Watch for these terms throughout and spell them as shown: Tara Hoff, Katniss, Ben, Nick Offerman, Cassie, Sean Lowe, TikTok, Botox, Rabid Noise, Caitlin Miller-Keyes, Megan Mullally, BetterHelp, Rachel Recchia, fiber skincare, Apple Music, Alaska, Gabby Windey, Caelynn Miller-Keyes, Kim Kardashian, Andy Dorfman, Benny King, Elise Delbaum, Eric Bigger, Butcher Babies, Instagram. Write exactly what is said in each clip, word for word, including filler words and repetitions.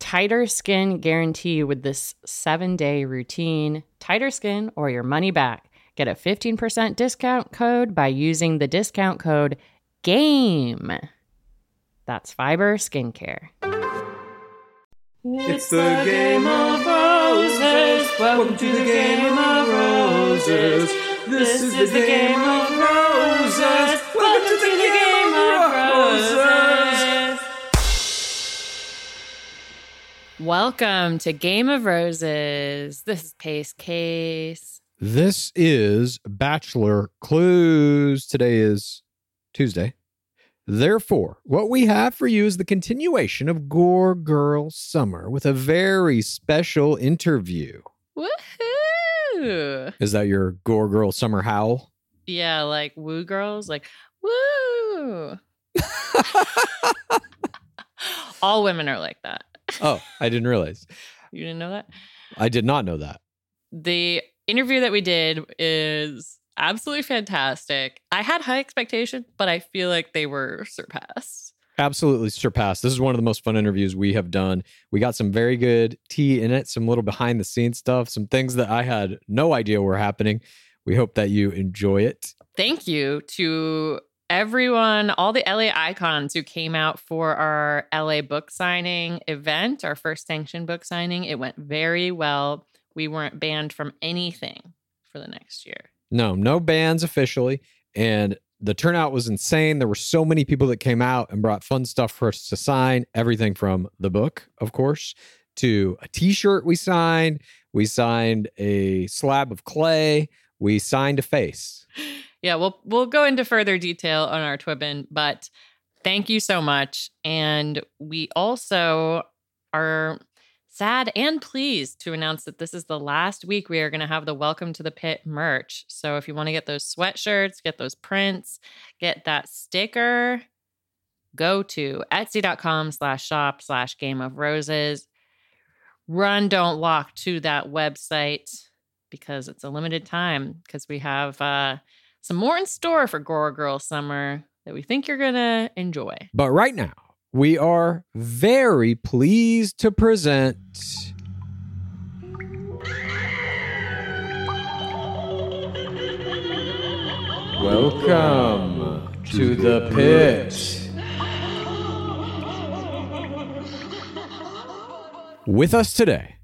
tighter skin guarantee with this seven-day routine. Tighter skin or your money back. Get a fifteen percent discount code by using the discount code GAME. That's Fiber Skincare. It's the Game of Roses. Welcome to the Game of Roses. This is the Game of Roses. Welcome to the Game of Roses. Welcome to Game of Roses. This is Pace Case. This is Bachelor Clues. Today is Tuesday. Therefore, what we have for you is the continuation of Gore Girl Summer with a very special interview. Woohoo! Is that your Gore Girl Summer howl? Yeah, like woo girls, like woo. All women are like that. Oh, I didn't realize. You didn't know that? I did not know that. The interview that we did is absolutely fantastic. I had high expectations, but I feel like they were surpassed. Absolutely surpassed. This is one of the most fun interviews we have done. We got some very good tea in it, some little behind the scenes stuff, some things that I had no idea were happening. We hope that you enjoy it. Thank you to everyone, all the L A icons who came out for our L A book signing event, our first sanctioned book signing. It went very well. We weren't banned from anything for the next year. No, no bans officially. And the turnout was insane. There were so many people that came out and brought fun stuff for us to sign. Everything from the book, of course, to a t-shirt we signed. We signed a slab of clay. We signed a face. Yeah, we'll we'll go into further detail on our Twibbon, but thank you so much. And we also are sad and pleased to announce that this is the last week we are going to have the Welcome to the Pit merch. So if you want to get those sweatshirts, get those prints, get that sticker, go to etsy.com slash shop slash Game of Roses. Run, don't walk to that website because it's a limited time because we have... Uh, Some more in store for Gore Girl Summer that we think you're going to enjoy. But right now, we are very pleased to present... Welcome to the Pit. With us today,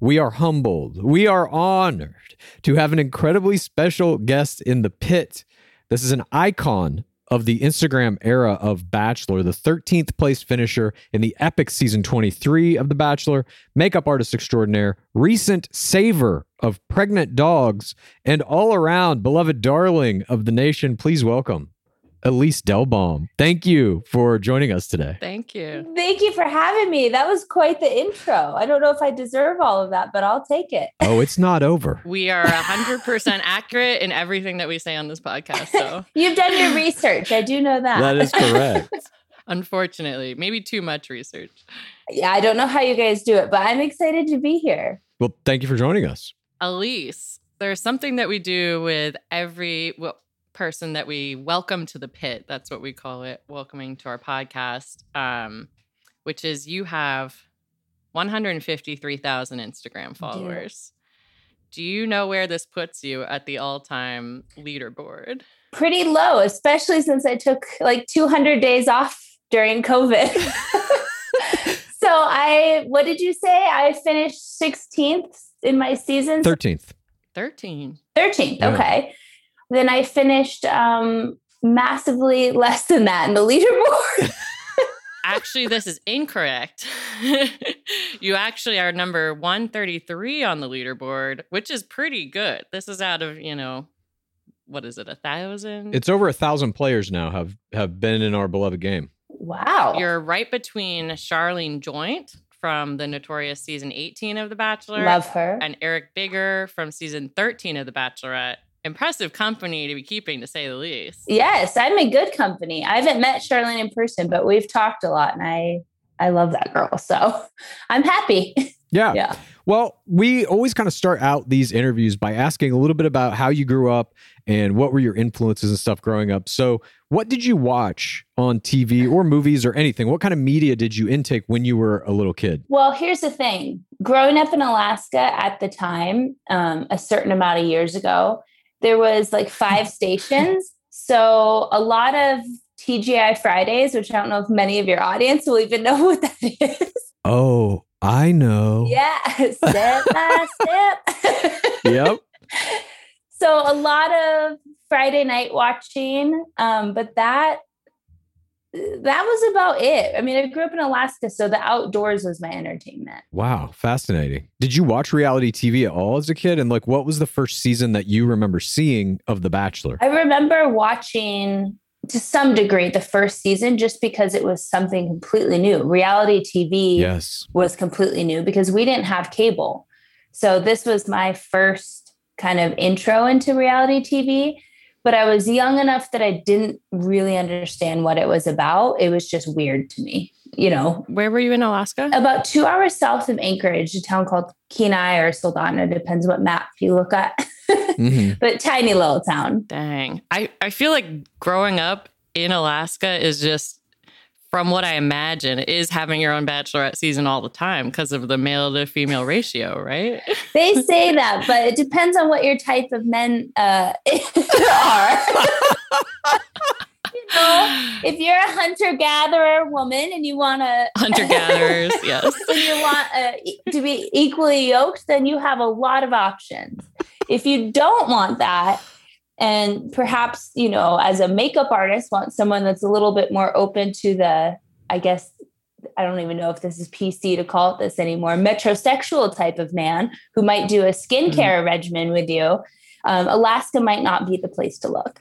we are humbled, we are honored to have an incredibly special guest in the pit. This is an icon of the Instagram era of Bachelor, the thirteenth place finisher in the epic season twenty-three of The Bachelor, makeup artist extraordinaire, recent saver of pregnant dogs, and all-around beloved darling of the nation. Please welcome Elise Delbaum. Thank you for joining us today. Thank you. Thank you for having me. That was quite the intro. I don't know if I deserve all of that, but I'll take it. Oh, it's not over. We are one hundred percent accurate in everything that we say on this podcast. So you've done your research. I do know that. That is correct. Unfortunately, maybe too much research. Yeah, I don't know how you guys do it, but I'm excited to be here. Well, thank you for joining us. Elise, there's something that we do with every... Well, person that we welcome to the pit. That's what we call it, welcoming to our podcast, um, which is you have one hundred fifty-three thousand Instagram followers. Yeah. Do you know where this puts you at the all-time leaderboard? Pretty low, especially since I took like two hundred days off during COVID. So I, what did you say? I finished sixteenth in my season? thirteenth. thirteenth. thirteenth, okay. Yeah. Then I finished um, massively less than that in the leaderboard. Actually, this is incorrect. You actually are number one thirty-three on the leaderboard, which is pretty good. This is out of, you know, what is it, a thousand? It's over a thousand players now have, have been in our beloved game. Wow. You're right between Sharleen Joynt from the notorious season eighteen of The Bachelor. Love her. And Eric Bigger from season thirteen of The Bachelorette. Impressive company to be keeping, to say the least. Yes, I'm in good company. I haven't met Sharleen in person, but we've talked a lot, and I, I love that girl. So I'm happy. Yeah. Yeah. Well, we always kind of start out these interviews by asking a little bit about how you grew up and what were your influences and stuff growing up. So what did you watch on T V or movies or anything? What kind of media did you intake when you were a little kid? Well, here's the thing. Growing up in Alaska at the time, um, a certain amount of years ago, there was like five stations. So a lot of T G I Fridays, which I don't know if many of your audience will even know what that is. Oh, I know. Yeah. Step by step. Yep. So a lot of Friday night watching. Um, but that, that was about it. I mean, I grew up in Alaska, so the outdoors was my entertainment. Wow. Fascinating. Did you watch reality T V at all as a kid? And like, what was the first season that you remember seeing of The Bachelor? I remember watching to some degree the first season just because it was something completely new. Reality T V yes. was completely new because we didn't have cable. So this was my first kind of intro into reality T V. but I was young enough that I didn't really understand what it was about. It was just weird to me, you know. Where were you in Alaska? About two hours south of Anchorage, a town called Kenai or Soldana, depends what map you look at, mm-hmm. but tiny little town. Dang. I, I feel like growing up in Alaska is just, from what I imagine, is having your own bachelorette season all the time because of the male to female ratio, right? They say that, but it depends on what your type of men uh, are. You know, if you're a hunter-gatherer woman and you want to... Hunter-gatherers, yes. And you want uh, to be equally yoked, then you have a lot of options. If you don't want that... And perhaps, you know, as a makeup artist, want someone that's a little bit more open to the, I guess, I don't even know if this is P C to call it this anymore, metrosexual type of man who might do a skincare mm-hmm. regimen with you. Um, Alaska might not be the place to look.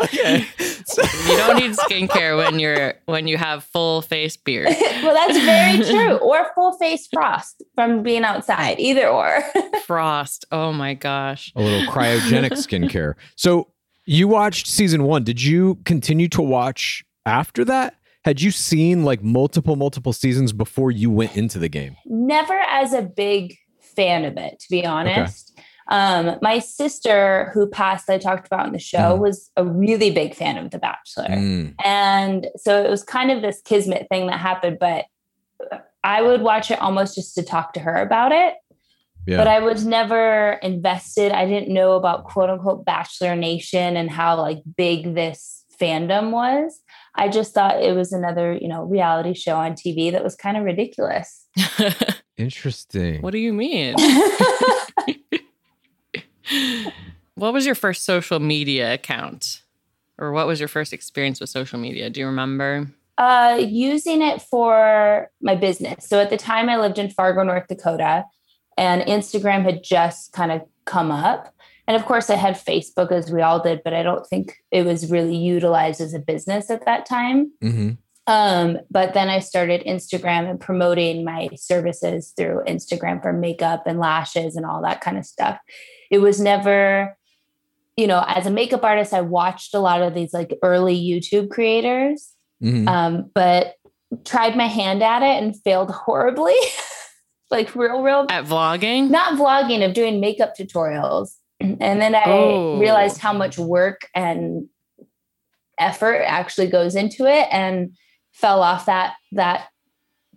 Okay. So you don't need skincare when you're when you have full face beard. Well, that's very true. Or full face frost from being outside. Either or. Frost. Oh my gosh. A little cryogenic skincare. So you watched season one. Did you continue to watch after that? Had you seen like multiple, multiple seasons before you went into the game? Never as a big fan of it, to be honest. Okay. Um, my sister who passed, I talked about on the show, mm. was a really big fan of The Bachelor. Mm. And so it was kind of this kismet thing that happened, but I would watch it almost just to talk to her about it. Yeah. But I was never invested. I didn't know about quote unquote Bachelor Nation and how like big this fandom was. I just thought it was another, you know, reality show on T V that was kind of ridiculous. Interesting. What do you mean? What was your first social media account? Or what was your first experience with social media? Do you remember? Uh, using it for my business. So at the time I lived in Fargo, North Dakota, and Instagram had just kind of come up. And of course I had Facebook as we all did, but I don't think it was really utilized as a business at that time. Mm-hmm. Um, but then I started Instagram and promoting my services through Instagram for makeup and lashes and all that kind of stuff. It was never, you know, as a makeup artist, I watched a lot of these like early YouTube creators, mm-hmm. um, but tried my hand at it and failed horribly. Like real, real. At vlogging? Not vlogging, of doing makeup tutorials. And then I oh. realized how much work and effort actually goes into it and fell off that that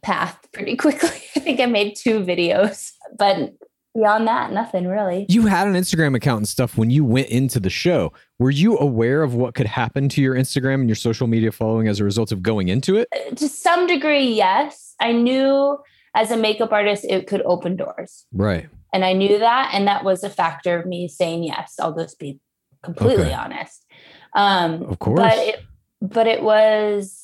path pretty quickly. I think I made two videos, but beyond that, nothing really. You had an Instagram account and stuff when you went into the show. Were you aware of what could happen to your Instagram and your social media following as a result of going into it? Uh, to some degree, yes. I knew as a makeup artist, it could open doors. Right. And I knew that. And that was a factor of me saying yes. I'll just be completely okay. honest. Um, of course. But it, but it was...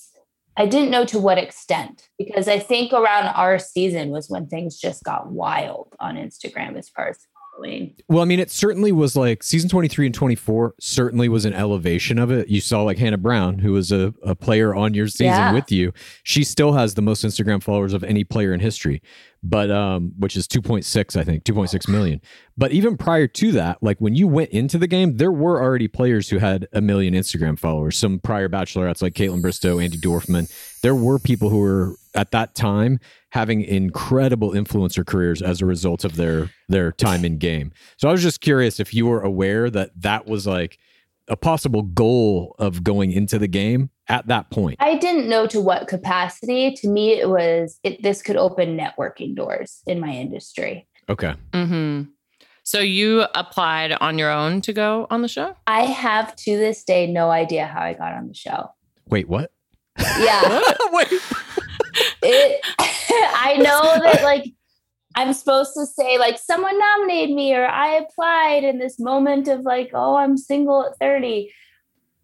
I didn't know to what extent, because I think around our season was when things just got wild on Instagram as far as following. Well, I mean, it certainly was like season twenty-three and twenty-four certainly was an elevation of it. You saw like Hannah Brown, who was a, a player on your season yeah. with you. She still has the most Instagram followers of any player in history, but um, which is two point six, I think, two point six million. But even prior to that, like when you went into the game, there were already players who had a million Instagram followers. Some prior bachelorettes like Caitlin Bristow, Andy Dorfman. There were people who were at that time having incredible influencer careers as a result of their their time in game. So I was just curious if you were aware that that was like a possible goal of going into the game at that point. I didn't know to what capacity. To me, it was, it, this could open networking doors in my industry. Okay. Mm-hmm. So you applied on your own to go on the show? I have to this day no idea how I got on the show. Wait, what? Yeah. Wait. It, I know that like I'm supposed to say like someone nominated me or I applied in this moment of like, oh, I'm single at thirty.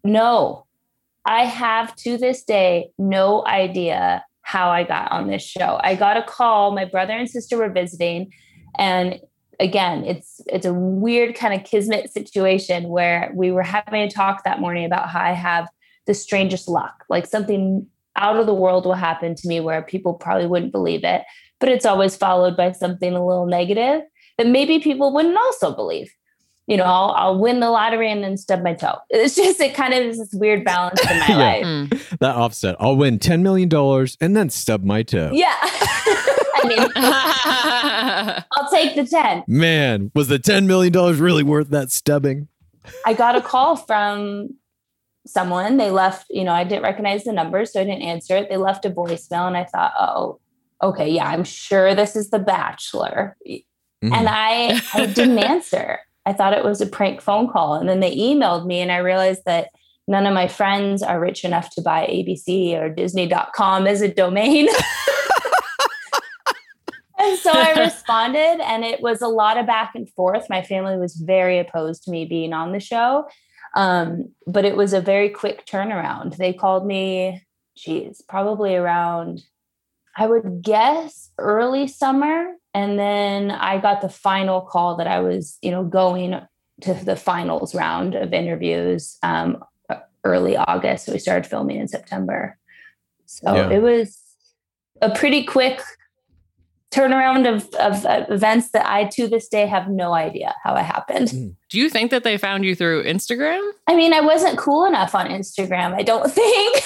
No, I have to this day no idea how I got on this show. I got a call. My brother and sister were visiting, and again, it's it's a weird kind of kismet situation where we were having a talk that morning about how I have the strangest luck, like something out of the world will happen to me where people probably wouldn't believe it, but it's always followed by something a little negative. that maybe people wouldn't also believe. You know, I'll, I'll win the lottery and then stub my toe. It's just, it kind of is this weird balance in my yeah. life. Mm. That offset. I'll win ten million dollars and then stub my toe. Yeah. I mean, I'll take the ten. Man, was the ten million dollars really worth that stubbing? I got a call from someone. They left, you know, I didn't recognize the number, so I didn't answer it. They left a voicemail and I thought, oh, okay, yeah, I'm sure this is The Bachelor. Mm. And I, I didn't answer. I thought it was a prank phone call. And then they emailed me and I realized that none of my friends are rich enough to buy A B C or Disney dot com as a domain. And so I responded, and it was a lot of back and forth. My family was very opposed to me being on the show. Um, but it was a very quick turnaround. They called me, geez, probably around, I would guess early summer. And then I got the final call that I was, you know, going to the finals round of interviews um, early August. So we started filming in September. So yeah. It was a pretty quick turnaround of, of of events that I, to this day, have no idea how it happened. Do you think that they found you through Instagram? I mean, I wasn't cool enough on Instagram, I don't think.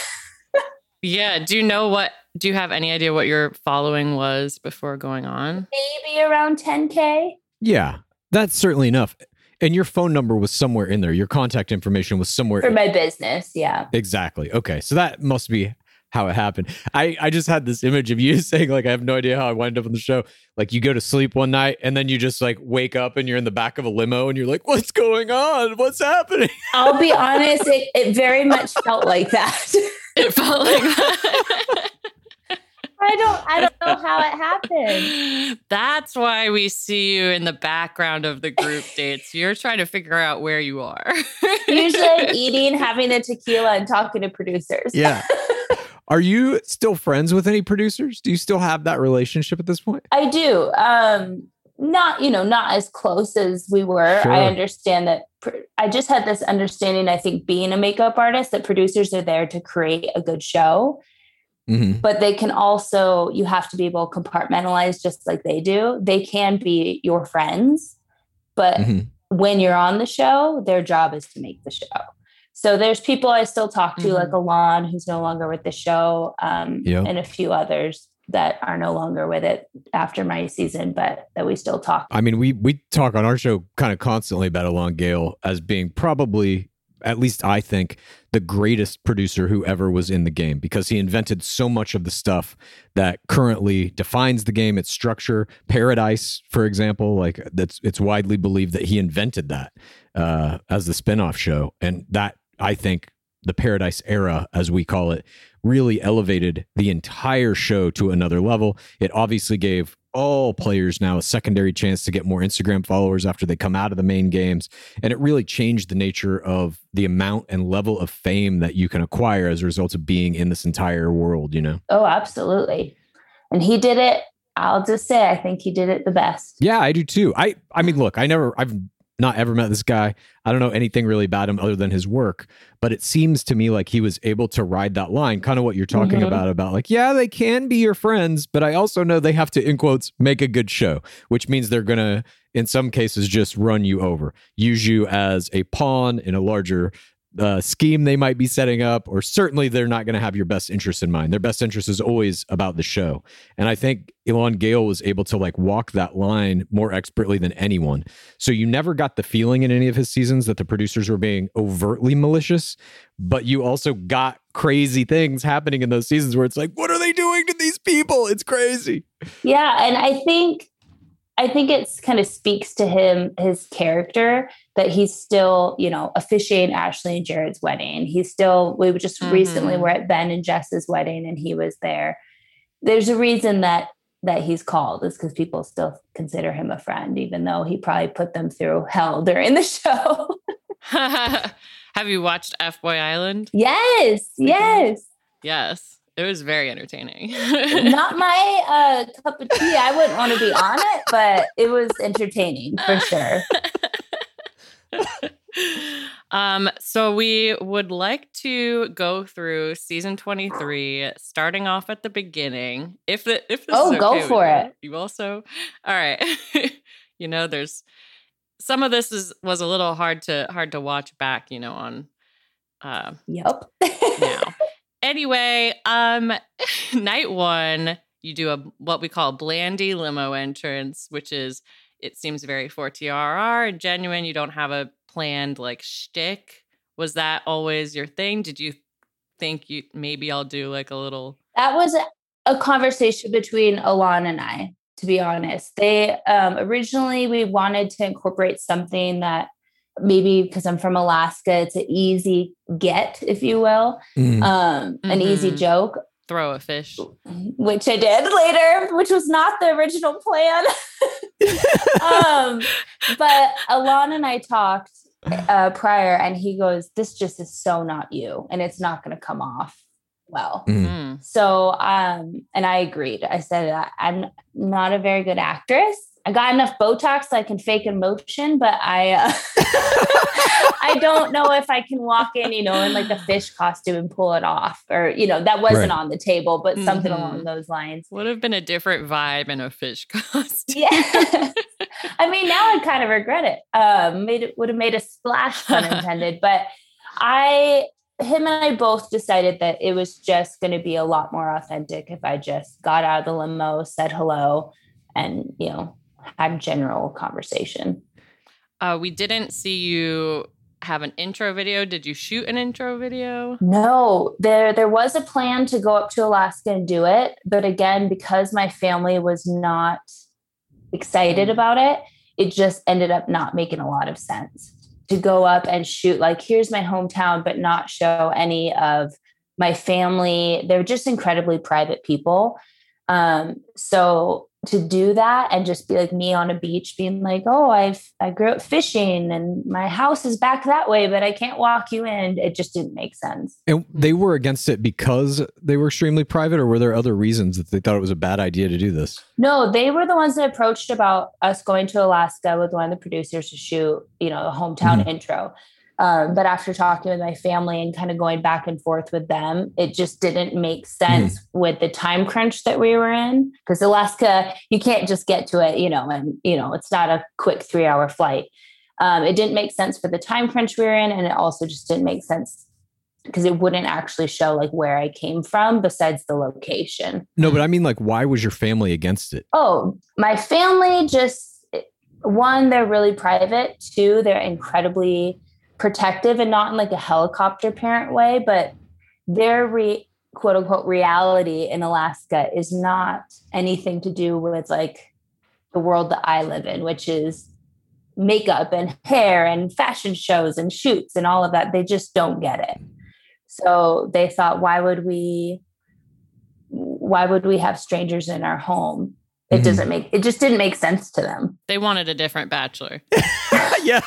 Yeah. Do you know what, do you have any idea what your following was before going on? Maybe around ten K. Yeah, that's certainly enough. And your phone number was somewhere in there. Your contact information was somewhere. For in- my business. Yeah, exactly. Okay. So that must be how it happened. I, I just had this image of you saying, like, I have no idea how I wound up on the show. Like, you go to sleep one night and then you just like wake up and you're in the back of a limo and you're like, what's going on? What's happening? I'll be honest. It, it very much felt like that. It felt like that. I don't, I don't know how it happened. That's why we see you in the background of the group dates. You're trying to figure out where you are. Usually I'm eating, having a tequila and talking to producers. Yeah. Are you still friends with any producers? Do you still have that relationship at this point? I do. Um, not, you know, not as close as we were. Sure. I understand that. Pr- I just had this understanding, I think, being a makeup artist, that producers are there to create a good show. Mm-hmm. But they can also, you have to be able to compartmentalize just like they do. They can be your friends, but mm-hmm. when you're on the show, their job is to make the show. So there's people I still talk to, mm-hmm. like Alon, who's no longer with the show, um, yep. and a few others that are no longer with it after my season, but that we still talk. I mean, we we talk on our show kind of constantly about Alon Gale as being probably, at least I think, the greatest producer who ever was in the game, because he invented so much of the stuff that currently defines the game, its structure. Paradise, for example, like that's it's widely believed that he invented that uh, as the spinoff show. And that, I think, the Paradise era, as we call it, really elevated the entire show to another level. It obviously gave all players now a secondary chance to get more Instagram followers after they come out of the main games. And it really changed the nature of the amount and level of fame that you can acquire as a result of being in this entire world, you know? Oh, absolutely. And he did it. I'll just say, I think he did it the best. Yeah, I do too. I, I mean, look, I never, I've not ever met this guy. I don't know anything really about him other than his work, but it seems to me like he was able to ride that line, kind of what you're talking mm-hmm. about, about like, yeah, they can be your friends, but I also know they have to, in quotes, make a good show, which means they're going to, in some cases, just run you over, use you as a pawn in a larger uh, scheme they might be setting up, or certainly they're not going to have your best interest in mind. Their best interest is always about the show. And I think Alon Gale was able to like walk that line more expertly than anyone. So you never got the feeling in any of his seasons that the producers were being overtly malicious, but you also got crazy things happening in those seasons where it's like, what are they doing to these people? It's crazy. Yeah. And I think, I think it's kind of speaks to him, his character, that he's still, you know, officiating Ashley and Jared's wedding. He's still, we just mm-hmm. recently were at Ben and Jess's wedding and he was there. There's a reason that that he's called is because people still consider him a friend, even though he probably put them through hell during the show. Have you watched F-Boy Island? Yes. Yes. Yes. It was very entertaining. Not my uh, cup of tea. I wouldn't want to be on it, but it was entertaining for sure. Um, so we would like to go through season twenty-three, starting off at the beginning. If the if this oh, is okay, go for it. You also all right. You know, there's some of this is was a little hard to hard to watch back, you know, on uh yep. now. Anyway, um night one, you do a what we call blandy limo entrance, which is it seems very four T R R and genuine. You don't have a planned like shtick. Was that always your thing? Did you think you maybe I'll do like a little? That was a conversation between Alon and I, to be honest. They um, originally we wanted to incorporate something that maybe because I'm from Alaska, it's an easy get, if you will, mm. um, an mm-hmm. easy joke. Throw a fish. Which I did later, which was not the original plan. um, but Alon and I talked uh, prior and he goes, this just is so not you and it's not going to come off well. Mm. So, um, and I agreed. I said, I'm not a very good actress. I got enough Botox so I can fake emotion, but I uh, I don't know if I can walk in, you know, in like the fish costume and pull it off. Or, you know, that wasn't right. on the table, but mm-hmm. something along those lines. Would have been a different vibe in a fish costume. Yeah. I mean, now I kind of regret it. Uh, made it would have made a splash, pun intended. But I, him and I both decided that it was just going to be a lot more authentic if I just got out of the limo, said hello, and, you know, had general conversation. Uh, we didn't see you have an intro video. Did you shoot an intro video? No, there, there was a plan to go up to Alaska and do it. But again, because my family was not excited about it, it just ended up not making a lot of sense to go up and shoot like, here's my hometown, but not show any of my family. They're just incredibly private people. Um, so to do that and just be like me on a beach being like, oh, I've, I grew up fishing and my house is back that way, but I can't walk you in. It just didn't make sense. And they were against it because they were extremely private, or were there other reasons that they thought it was a bad idea to do this? No, they were the ones that approached about us going to Alaska with one of the producers to shoot, you know, a hometown mm-hmm. intro. Um, but after talking with my family and kind of going back and forth with them, it just didn't make sense mm. with the time crunch that we were in, because Alaska, you can't just get to it, you know, and, you know, it's not a quick three hour flight. Um, it didn't make sense for the time crunch we were in. And it also just didn't make sense because it wouldn't actually show like where I came from besides the location. No, but I mean, like, why was your family against it? Oh, my family just, one, they're really private. Two, they're incredibly protective, and not in like a helicopter parent way, but their re, quote unquote reality in Alaska is not anything to do with like the world that I live in, which is makeup and hair and fashion shows and shoots and all of that. They just don't get it. So they thought, why would we, why would we have strangers in our home? It mm-hmm. doesn't make, it just didn't make sense to them. They wanted a different bachelor. Yeah.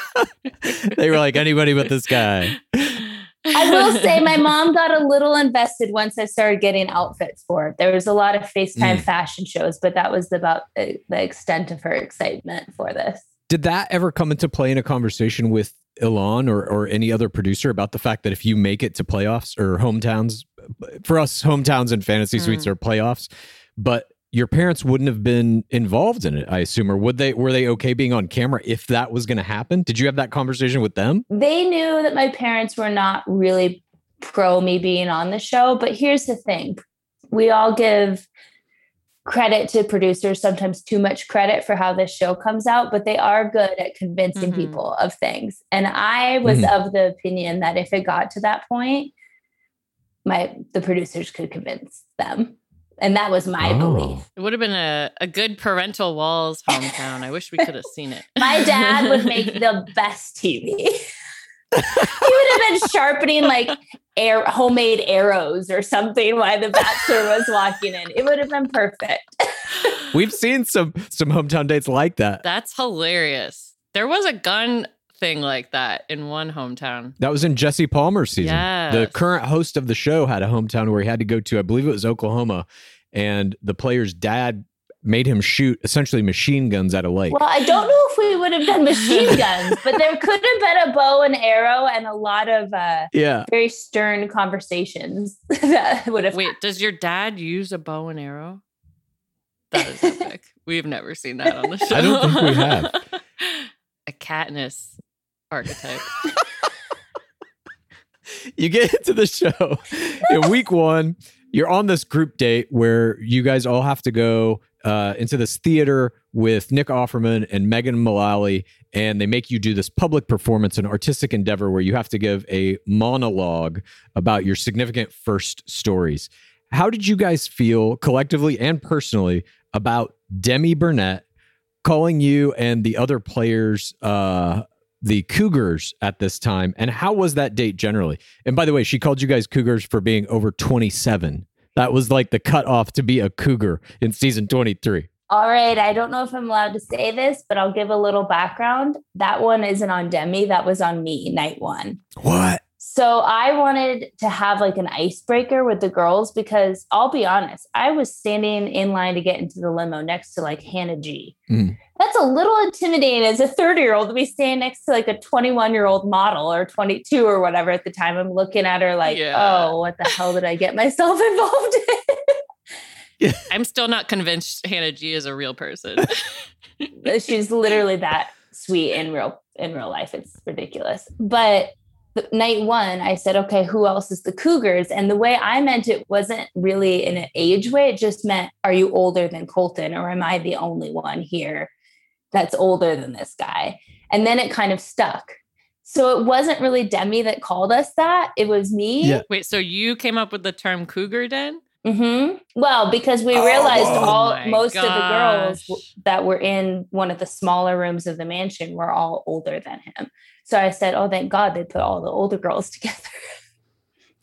They were like, anybody but this guy. I will say my mom got a little invested once I started getting outfits for it. There was a lot of FaceTime mm. fashion shows, but that was about the, the extent of her excitement for this. Did that ever come into play in a conversation with Alon or, or any other producer about the fact that if you make it to playoffs or hometowns, for us, hometowns and fantasy mm. suites are playoffs, but your parents wouldn't have been involved in it, I assume, or would they? Were they okay being on camera if that was going to happen? Did you have that conversation with them? They knew that my parents were not really pro me being on the show, but here's the thing. We all give credit to producers, sometimes too much credit for how this show comes out, but they are good at convincing mm-hmm. people of things. And I was mm-hmm. of the opinion that if it got to that point, my the producers could convince them. And that was my oh. belief. It would have been a, a good parental walls hometown. I wish we could have seen it. My dad would make the best T V. He would have been sharpening like air, homemade arrows or something while the bachelor was walking in. It would have been perfect. We've seen some some hometown dates like that. That's hilarious. There was a gun thing like that in one hometown. That was in Jesse Palmer's season. Yes. The current host of the show had a hometown where he had to go to, I believe it was Oklahoma, and the player's dad made him shoot essentially machine guns at a lake. Well, I don't know if we would have done machine guns, but there could have been a bow and arrow and a lot of uh, yeah. very stern conversations that would have. Wait, happened. Does your dad use a bow and arrow? That is epic. We've never seen that on the show. I don't think we have. A Katniss archetype. You get into the show in week one. You're on this group date where you guys all have to go uh, into this theater with Nick Offerman and Megan Mullally, and they make you do this public performance, an artistic endeavor where you have to give a monologue about your significant first stories. How did you guys feel collectively and personally about Demi Burnett calling you and the other players uh, the Cougars at this time? And how was that date generally? And by the way, she called you guys Cougars for being over twenty-seven. That was like the cutoff to be a Cougar in season twenty-three. All right. I don't know if I'm allowed to say this, but I'll give a little background. That one isn't on Demi. That was on me, night one. What? So I wanted to have like an icebreaker with the girls because I'll be honest, I was standing in line to get into the limo next to like Hannah G. Mm. That's a little intimidating as a thirty year old to be standing next to like a twenty-one year old model or twenty-two or whatever at the time. I'm looking at her like, yeah. Oh, what the hell did I get myself involved in? I'm still not convinced Hannah G is a real person. She's literally that sweet in real, in real life. It's ridiculous. But night one, I said, okay, who else is the Cougars? And the way I meant it wasn't really in an age way. It just meant, are you older than Colton? Or am I the only one here that's older than this guy? And then it kind of stuck. So it wasn't really Demi that called us that. It was me. Yeah. Wait, so you came up with the term Cougar then? Mm-hmm. Well, because we realized oh, all most gosh. of the girls that were in one of the smaller rooms of the mansion were all older than him. So I said, oh, thank God they put all the older girls together.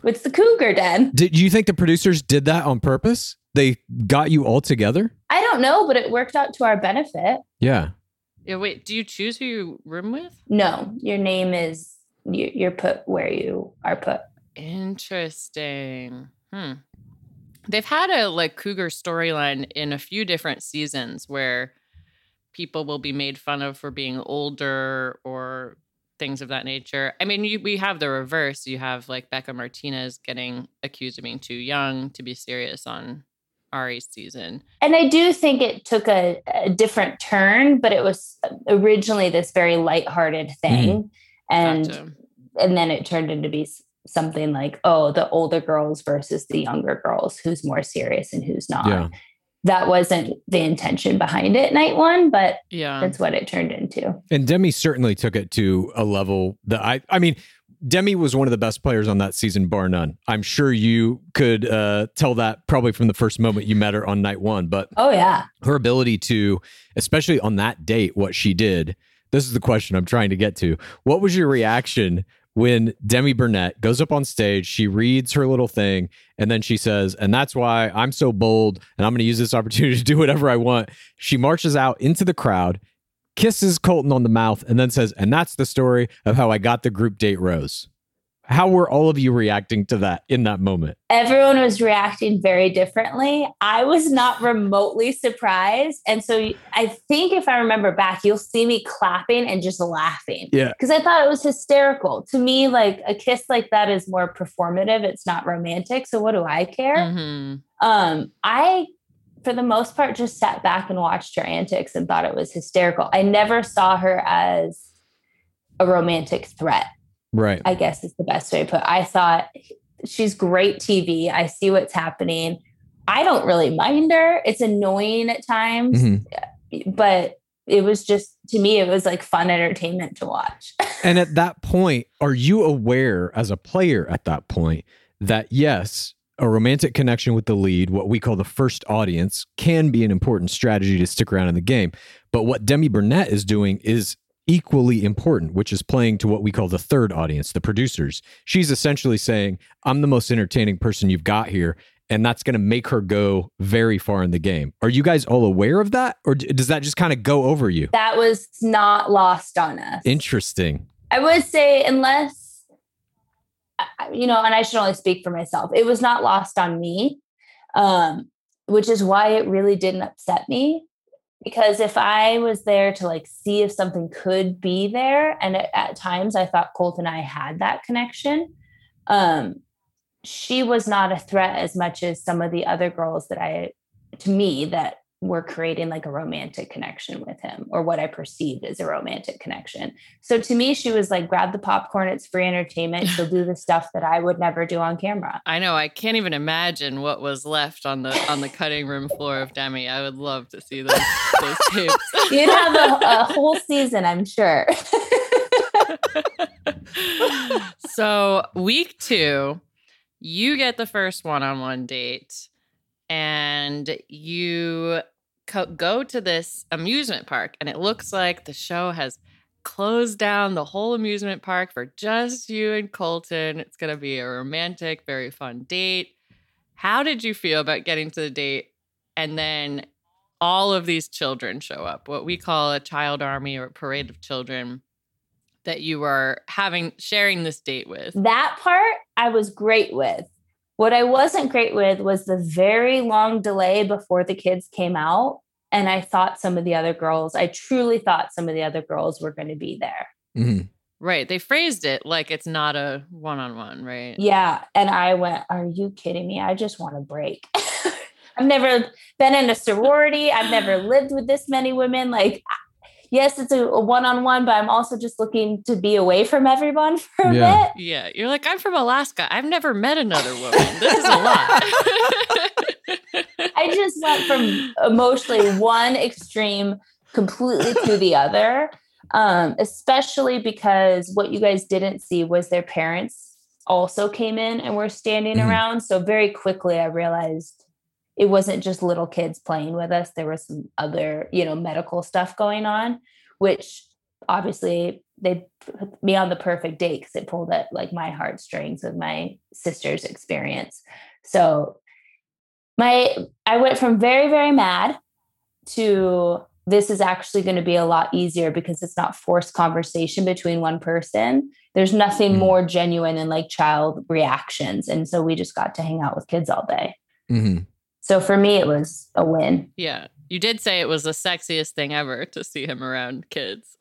It's the Cougar Den. Did you think the producers did that on purpose? They got you all together? I don't know, but it worked out to our benefit. Yeah. Yeah. Wait, do you choose who you room with? No, your name is, you, you're put where you are put. Interesting. Hmm. They've had a like Cougar storyline in a few different seasons where people will be made fun of for being older or things of that nature. I mean, you, we have the reverse. You have like Becca Martinez getting accused of being too young to be serious on Ari's season. And I do think it took a, a different turn, but it was originally this very lighthearted thing. Mm-hmm. And, gotcha. And then it turned into be something like, oh, the older girls versus the younger girls, who's more serious and who's not. Yeah. That wasn't the intention behind it night one, but yeah, that's what it turned into. And Demi certainly took it to a level that I, I mean, Demi was one of the best players on that season, bar none. I'm sure you could uh, tell that probably from the first moment you met her on night one, but oh yeah, her ability to, especially on that date, what she did, this is the question I'm trying to get to. What was your reaction when Demi Burnett goes up on stage, she reads her little thing, and then she says, and that's why I'm so bold, and I'm going to use this opportunity to do whatever I want. She marches out into the crowd, kisses Colton on the mouth, and then says, and that's the story of how I got the group date rose. How were all of you reacting to that in that moment? Everyone was reacting very differently. I was not remotely surprised. And so I think if I remember back, you'll see me clapping and just laughing. Yeah. Because I thought it was hysterical. To me, like a kiss like that is more performative. It's not romantic. So what do I care? Mm-hmm. Um, I, for the most part, just sat back and watched her antics and thought it was hysterical. I never saw her as a romantic threat. Right. I guess is the best way to put it. I thought she's great T V. I see what's happening. I don't really mind her. It's annoying at times, mm-hmm. but it was just, to me, it was like fun entertainment to watch. And at that point, are you aware as a player at that point that yes, a romantic connection with the lead, what we call the first audience, can be an important strategy to stick around in the game. But what Demi Burnett is doing is equally important, which is playing to what we call the third audience, the producers. She's essentially saying, I'm the most entertaining person you've got here, and that's going to make her go very far in the game. Are you guys all aware of that, or does that just kind of go over you? That was not lost on us. Interesting. I would say, unless, you know, and I should only speak for myself, it was not lost on me, um, which is why it really didn't upset me. Because if I was there to like see if something could be there, and at, at times I thought Colt and I had that connection, um, she was not a threat as much as some of the other girls that I, to me, that were creating like a romantic connection with him, or what I perceived as a romantic connection. So to me, she was like, grab the popcorn. It's free entertainment. She'll do the stuff that I would never do on camera. I know. I can't even imagine what was left on the, on the cutting room floor of Demi. I would love to see those, those tapes. You'd have a, a whole season, I'm sure. So week two, you get the first one-on-one date and you co- go to this amusement park, and it looks like the show has closed down the whole amusement park for just you and Colton. It's going to be a romantic, very fun date. How did you feel about getting to the date? And then all of these children show up, what we call a child army or a parade of children that you were having, sharing this date with. That part I was great with. What I wasn't great with was the very long delay before the kids came out. And I thought some of the other girls, I truly thought some of the other girls were going to be there. Mm-hmm. Right. They phrased it like it's not a one-on-one, right? Yeah. And I went, are you kidding me? I just want a break. I've never been in a sorority. I've never lived with this many women. Like, yes, it's a, a one-on-one, but I'm also just looking to be away from everyone for a yeah. bit. Yeah. You're like, I'm from Alaska. I've never met another woman. This is a lot. I just went from emotionally one extreme completely to the other, um, especially because what you guys didn't see was their parents also came in and were standing mm-hmm. around. So very quickly I realized it wasn't just little kids playing with us. There was some other, you know, medical stuff going on, which obviously they put me on the perfect date because it pulled at like my heartstrings with my sister's experience. So my, I went from very, very mad to this is actually going to be a lot easier because it's not forced conversation between one person. There's nothing mm-hmm. more genuine than like child reactions. And so we just got to hang out with kids all day. Mm-hmm. So for me, it was a win. Yeah. You did say it was the sexiest thing ever to see him around kids.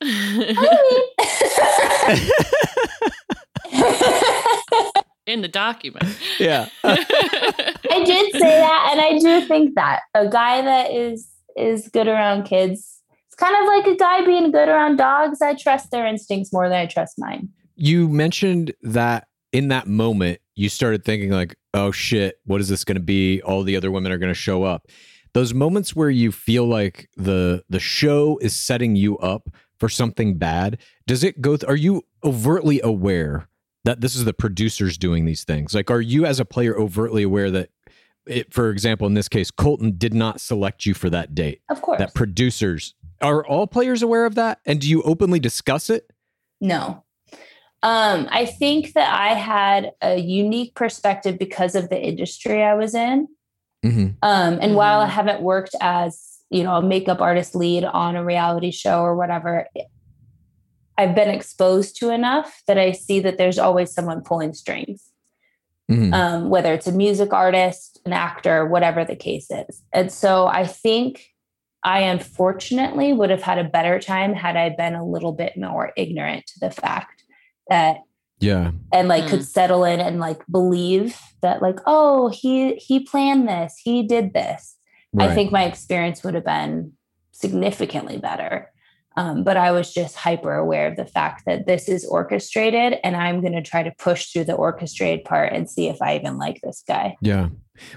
In the document. Yeah. I did say that. And I do think that a guy that is, is good around kids, it's kind of like a guy being good around dogs. I trust their instincts more than I trust mine. You mentioned that in that moment, you started thinking like, oh shit, what is this going to be? All the other women are going to show up. Those moments where you feel like the the show is setting you up for something bad, does it go, th- are you overtly aware that this is the producers doing these things? Like, are you as a player overtly aware that, it, for example, in this case, Colton did not select you for that date? Of course. That producers, are all players aware of that? And do you openly discuss it? No. Um, I think that I had a unique perspective because of the industry I was in. Mm-hmm. Um, and mm-hmm. while I haven't worked as, you know, a makeup artist lead on a reality show or whatever, I've been exposed to enough that I see that there's always someone pulling strings, mm-hmm. um, whether it's a music artist, an actor, whatever the case is. And so I think I unfortunately would have had a better time had I been a little bit more ignorant to the fact that yeah and like mm. could settle in and like believe that like, oh, he he planned this, he did this, right. I think my experience would have been significantly better, um, but I was just hyper aware of the fact that this is orchestrated and I'm going to try to push through the orchestrated part and see if I even like this guy. Yeah,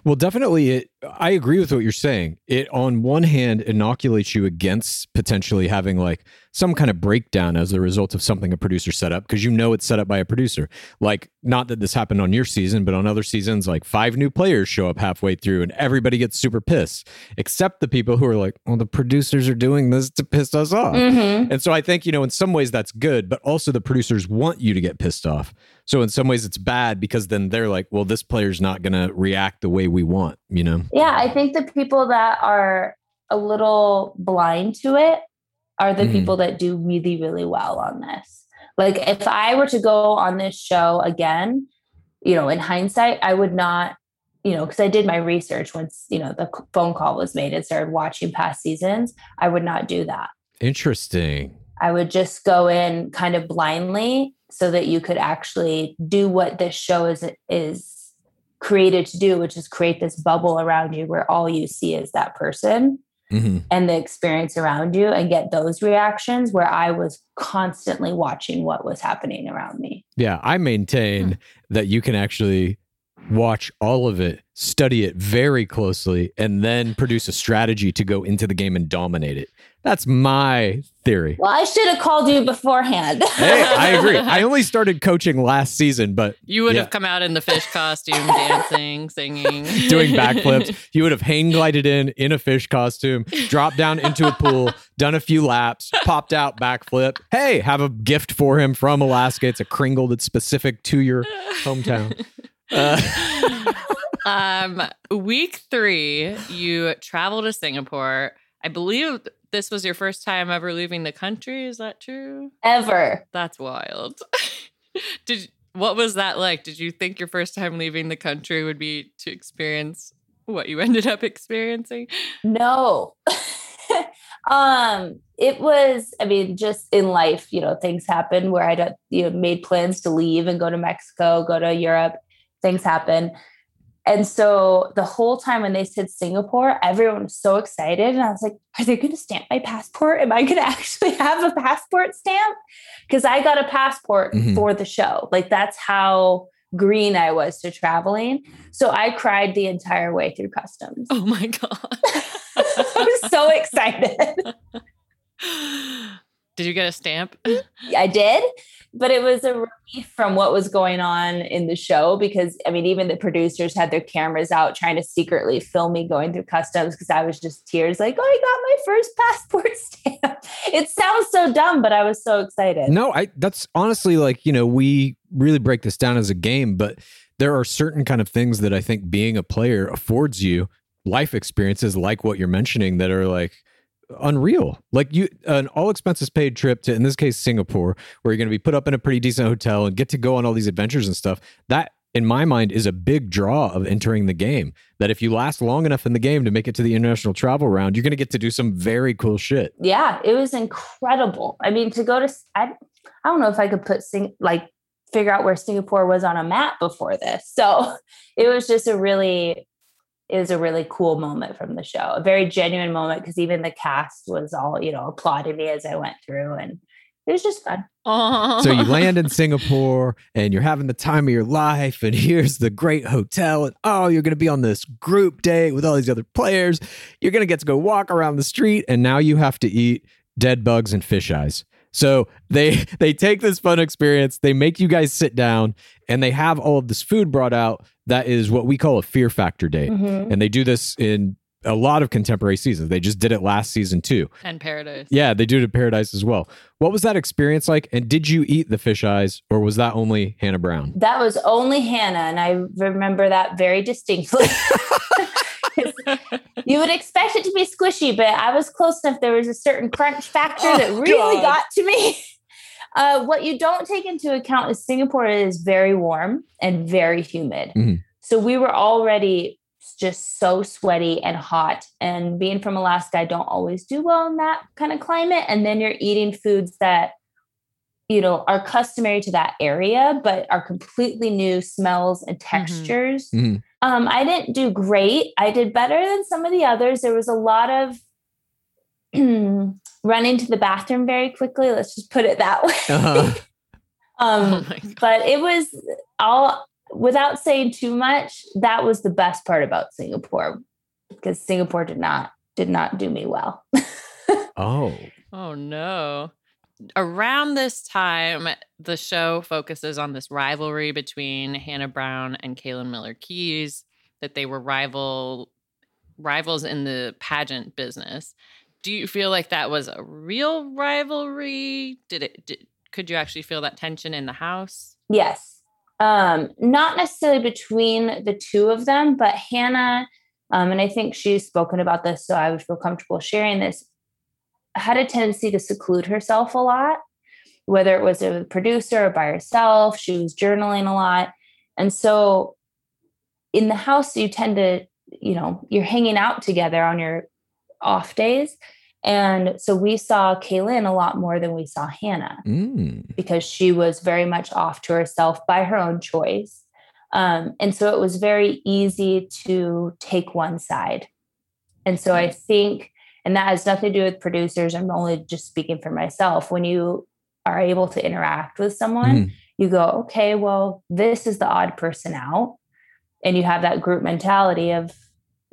well, definitely it, I agree with what you're saying. It on one hand inoculates you against potentially having like some kind of breakdown as a result of something a producer set up, because you know it's set up by a producer. Like, not that this happened on your season, but on other seasons, like five new players show up halfway through and everybody gets super pissed, except the people who are like, well, the producers are doing this to piss us off. Mm-hmm. And so I think, you know, in some ways that's good, but also the producers want you to get pissed off. So in some ways it's bad because then they're like, well, this player's not going to react the way we want, you know? Yeah, I think the people that are a little blind to it are the mm. people that do really, really well on this. Like, if I were to go on this show again, you know, in hindsight, I would not, you know, because I did my research once, you know, the phone call was made and started watching past seasons. I would not do that. Interesting. I would just go in kind of blindly so that you could actually do what this show is is created to do, which is create this bubble around you where all you see is that person. mm-hmm. and the experience around you and get those reactions, where I was constantly watching what was happening around me. Yeah. I maintain mm. that you can actually watch all of it, study it very closely, and then produce a strategy to go into the game and dominate it. That's my theory. Well, I should have called you beforehand. Hey, I agree. I only started coaching last season, but... You would yeah. have come out in the fish costume, dancing, singing. Doing backflips. You would have hang glided in, in a fish costume, dropped down into a pool, done a few laps, popped out, backflip. Hey, have a gift for him from Alaska. It's a Kringle that's specific to your hometown. Uh. um, week three, you travel to Singapore. I believe this was your first time ever leaving the country. Is that true? Ever. That's wild. Did what was that like? Did you think your first time leaving the country would be to experience what you ended up experiencing? No. um, it was, I mean, just in life, you know, things happen where I don't, you know, made plans to leave and go to Mexico, go to Europe. Things happen. And so the whole time when they said Singapore, everyone was so excited. And I was like, are they going to stamp my passport? Am I going to actually have a passport stamp? Because I got a passport mm-hmm. for the show. Like, that's how green I was to traveling. So I cried the entire way through customs. Oh my God. I was so excited. Did you get a stamp? I did, but it was a relief from what was going on in the show, because, I mean, even the producers had their cameras out trying to secretly film me going through customs, because I was just tears like, oh, I got my first passport stamp. It sounds so dumb, but I was so excited. No, I that's honestly like, you know, we really break this down as a game, but there are certain kind of things that I think being a player affords you, life experiences like what you're mentioning that are like, unreal. Like you, an all expenses paid trip to, in this case, Singapore, where you're going to be put up in a pretty decent hotel and get to go on all these adventures and stuff. That, in my mind, is a big draw of entering the game. That if you last long enough in the game to make it to the international travel round, you're going to get to do some very cool shit. Yeah, it was incredible. I mean, to go to, I, I don't know if I could put Sing, like figure out where Singapore was on a map before this. So it was just a really. is a really cool moment from the show, a very genuine moment, because even the cast was all, you know, applauding me as I went through, and it was just fun. Aww. So you land in Singapore and you're having the time of your life, and here's the great hotel, and oh, you're going to be on this group date with all these other players. You're going to get to go walk around the street, and now you have to eat dead bugs and fish eyes. So they they take this fun experience, they make you guys sit down, and they have all of this food brought out that is what we call a fear factor date. Mm-hmm. And they do this in a lot of contemporary seasons. They just did it last season too. And Paradise. Yeah, they do it at Paradise as well. What was that experience like? And did you eat the fish eyes, or was that only Hannah Brown? That was only Hannah, and I remember that very distinctly. You would expect it to be squishy, but I was close enough. There was a certain crunch factor oh, that really God. got to me. Uh, what you don't take into account is Singapore is very warm and very humid. Mm-hmm. So we were already just so sweaty and hot. And being from Alaska, I don't always do well in that kind of climate. And then you're eating foods that, you know, are customary to that area, but are completely new smells and textures. Mm-hmm. Mm-hmm. Um, I didn't do great. I did better than some of the others. There was a lot of running to the bathroom very quickly. Let's just put it that way. Uh-huh. um, oh but it was all, without saying too much, that was the best part about Singapore, because Singapore did not, did not do me well. oh, oh no. Around this time, the show focuses on this rivalry between Hannah Brown and Caitlin Miller-Keyes, that they were rival rivals in the pageant business. Do you feel like that was a real rivalry? Did it? Did, could you actually feel that tension in the house? Yes. Um, not necessarily between the two of them, but Hannah, um, and I think she's spoken about this, so I would feel comfortable sharing this, had a tendency to seclude herself a lot, whether it was a producer or by herself. She was journaling a lot. And so in the house, you tend to, you know, you're hanging out together on your off days. And so we saw Caelynn a lot more than we saw Hannah mm. because she was very much off to herself by her own choice. Um, and so it was very easy to take one side. And so I think And that has nothing to do with producers. I'm only just speaking for myself. When you are able to interact with someone, mm. you go, okay, well, this is the odd person out. And you have that group mentality of,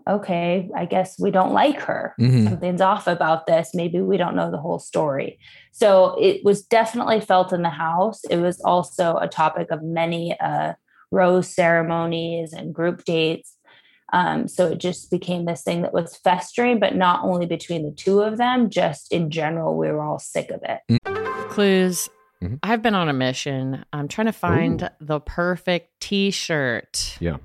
okay, I guess we don't like her. Mm-hmm. Something's off about this. Maybe we don't know the whole story. So it was definitely felt in the house. It was also a topic of many uh, rose ceremonies and group dates. Um, so it just became this thing that was festering, but not only between the two of them, just in general, we were all sick of it. Mm-hmm. Clues. Mm-hmm. I've been on a mission. I'm trying to find Ooh. the perfect t-shirt. Yeah.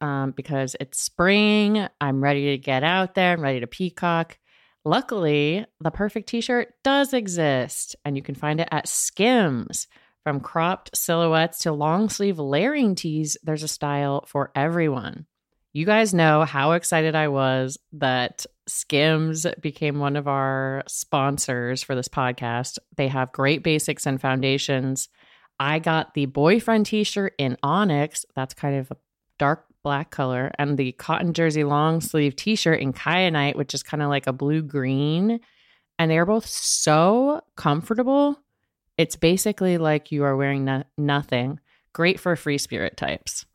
Um, because it's spring. I'm ready to get out there. I'm ready to peacock. Luckily, the perfect t-shirt does exist, and you can find it at Skims. From cropped silhouettes to long sleeve layering tees, there's a style for everyone. You guys know how excited I was that Skims became one of our sponsors for this podcast. They have great basics and foundations. I got the boyfriend t-shirt in onyx. That's kind of a dark black color, and the cotton jersey long sleeve t-shirt in kyanite, which is kind of like a blue green, and they're both so comfortable. It's basically like you are wearing no- nothing. Great for free spirit types.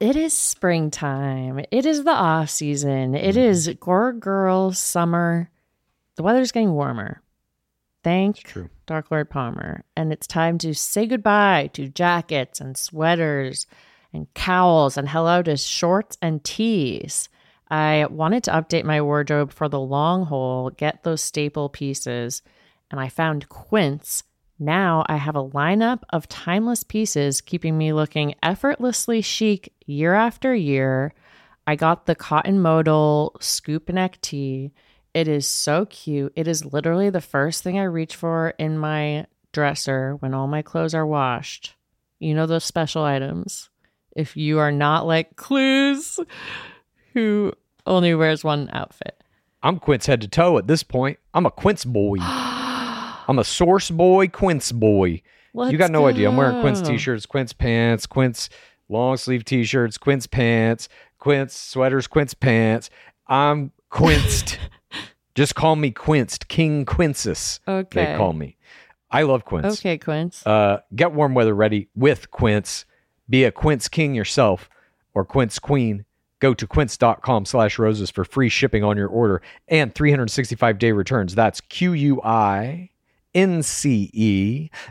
It is springtime. It is the off season. It is gore girl summer. The weather's getting warmer. Thank Dark Lord Palmer. And it's time to say goodbye to jackets and sweaters and cowls, and hello to shorts and tees. I wanted to update my wardrobe for the long haul, get those staple pieces, and I found Quince. Now I have a lineup of timeless pieces keeping me looking effortlessly chic year after year. I got the cotton modal scoop neck tee. It is so cute. It is literally the first thing I reach for in my dresser when all my clothes are washed. You know those special items. If you are not like Clues, who only wears one outfit. I'm Quince head to toe at this point. I'm a Quince boy. I'm a source boy, Quince boy. Let's you got no go. idea. I'm wearing Quince t-shirts, Quince pants, Quince long sleeve t-shirts, Quince pants, Quince sweaters, Quince pants. I'm Quinced. Just call me Quinced. King Quinces, okay. They call me. I love Quince. Okay, Quince. Uh, get warm weather ready with Quince. Be a Quince king yourself or Quince queen. Go to quince.com slash roses for free shipping on your order and three hundred sixty-five day returns. That's Q-U-I-N-C-E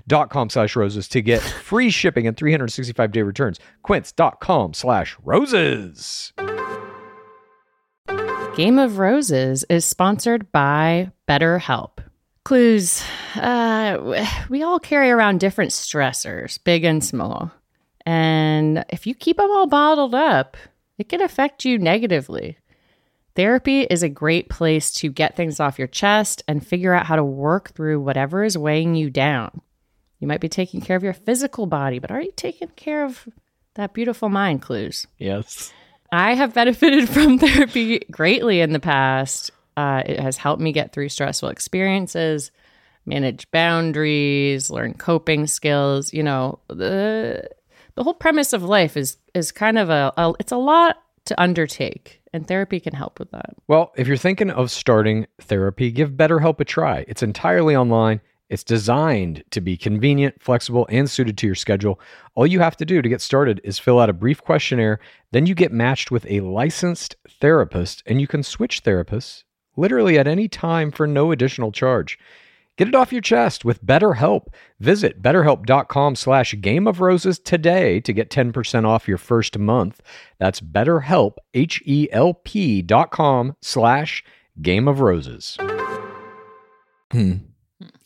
dot com slash roses to get free shipping and three hundred sixty-five day returns. Quince.com slash roses. Game of Roses is sponsored by BetterHelp. Clues. Uh, we all carry around different stressors, big and small. And if you keep them all bottled up, it can affect you negatively. Therapy is a great place to get things off your chest and figure out how to work through whatever is weighing you down. You might be taking care of your physical body, but are you taking care of that beautiful mind, Clues? Yes. I have benefited from therapy greatly in the past. Uh, it has helped me get through stressful experiences, manage boundaries, learn coping skills, you know, the... The whole premise of life is is kind of a, a, it's a lot to undertake, and therapy can help with that. Well, if you're thinking of starting therapy, give BetterHelp a try. It's entirely online. It's designed to be convenient, flexible, and suited to your schedule. All you have to do to get started is fill out a brief questionnaire. Then you get matched with a licensed therapist, and you can switch therapists literally at any time for no additional charge. Get it off your chest with BetterHelp. Visit betterhelp.com slash Game of Roses today to get ten percent off your first month. That's BetterHelp, H-E-L-P dot com slash Game of Roses. Hmm.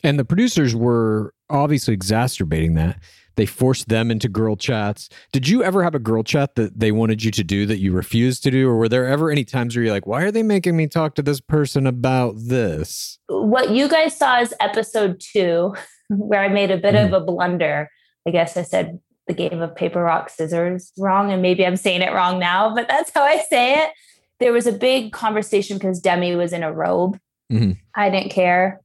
And the producers were obviously exacerbating that. They forced them into girl chats. Did you ever have a girl chat that they wanted you to do that you refused to do? Or were there ever any times where you're like, why are they making me talk to this person about this? What you guys saw is episode two, where I made a bit mm. of a blunder. I guess I said the game of paper, rock, scissors wrong. And maybe I'm saying it wrong now, but that's how I say it. There was a big conversation because Demi was in a robe. Mm-hmm. I didn't care.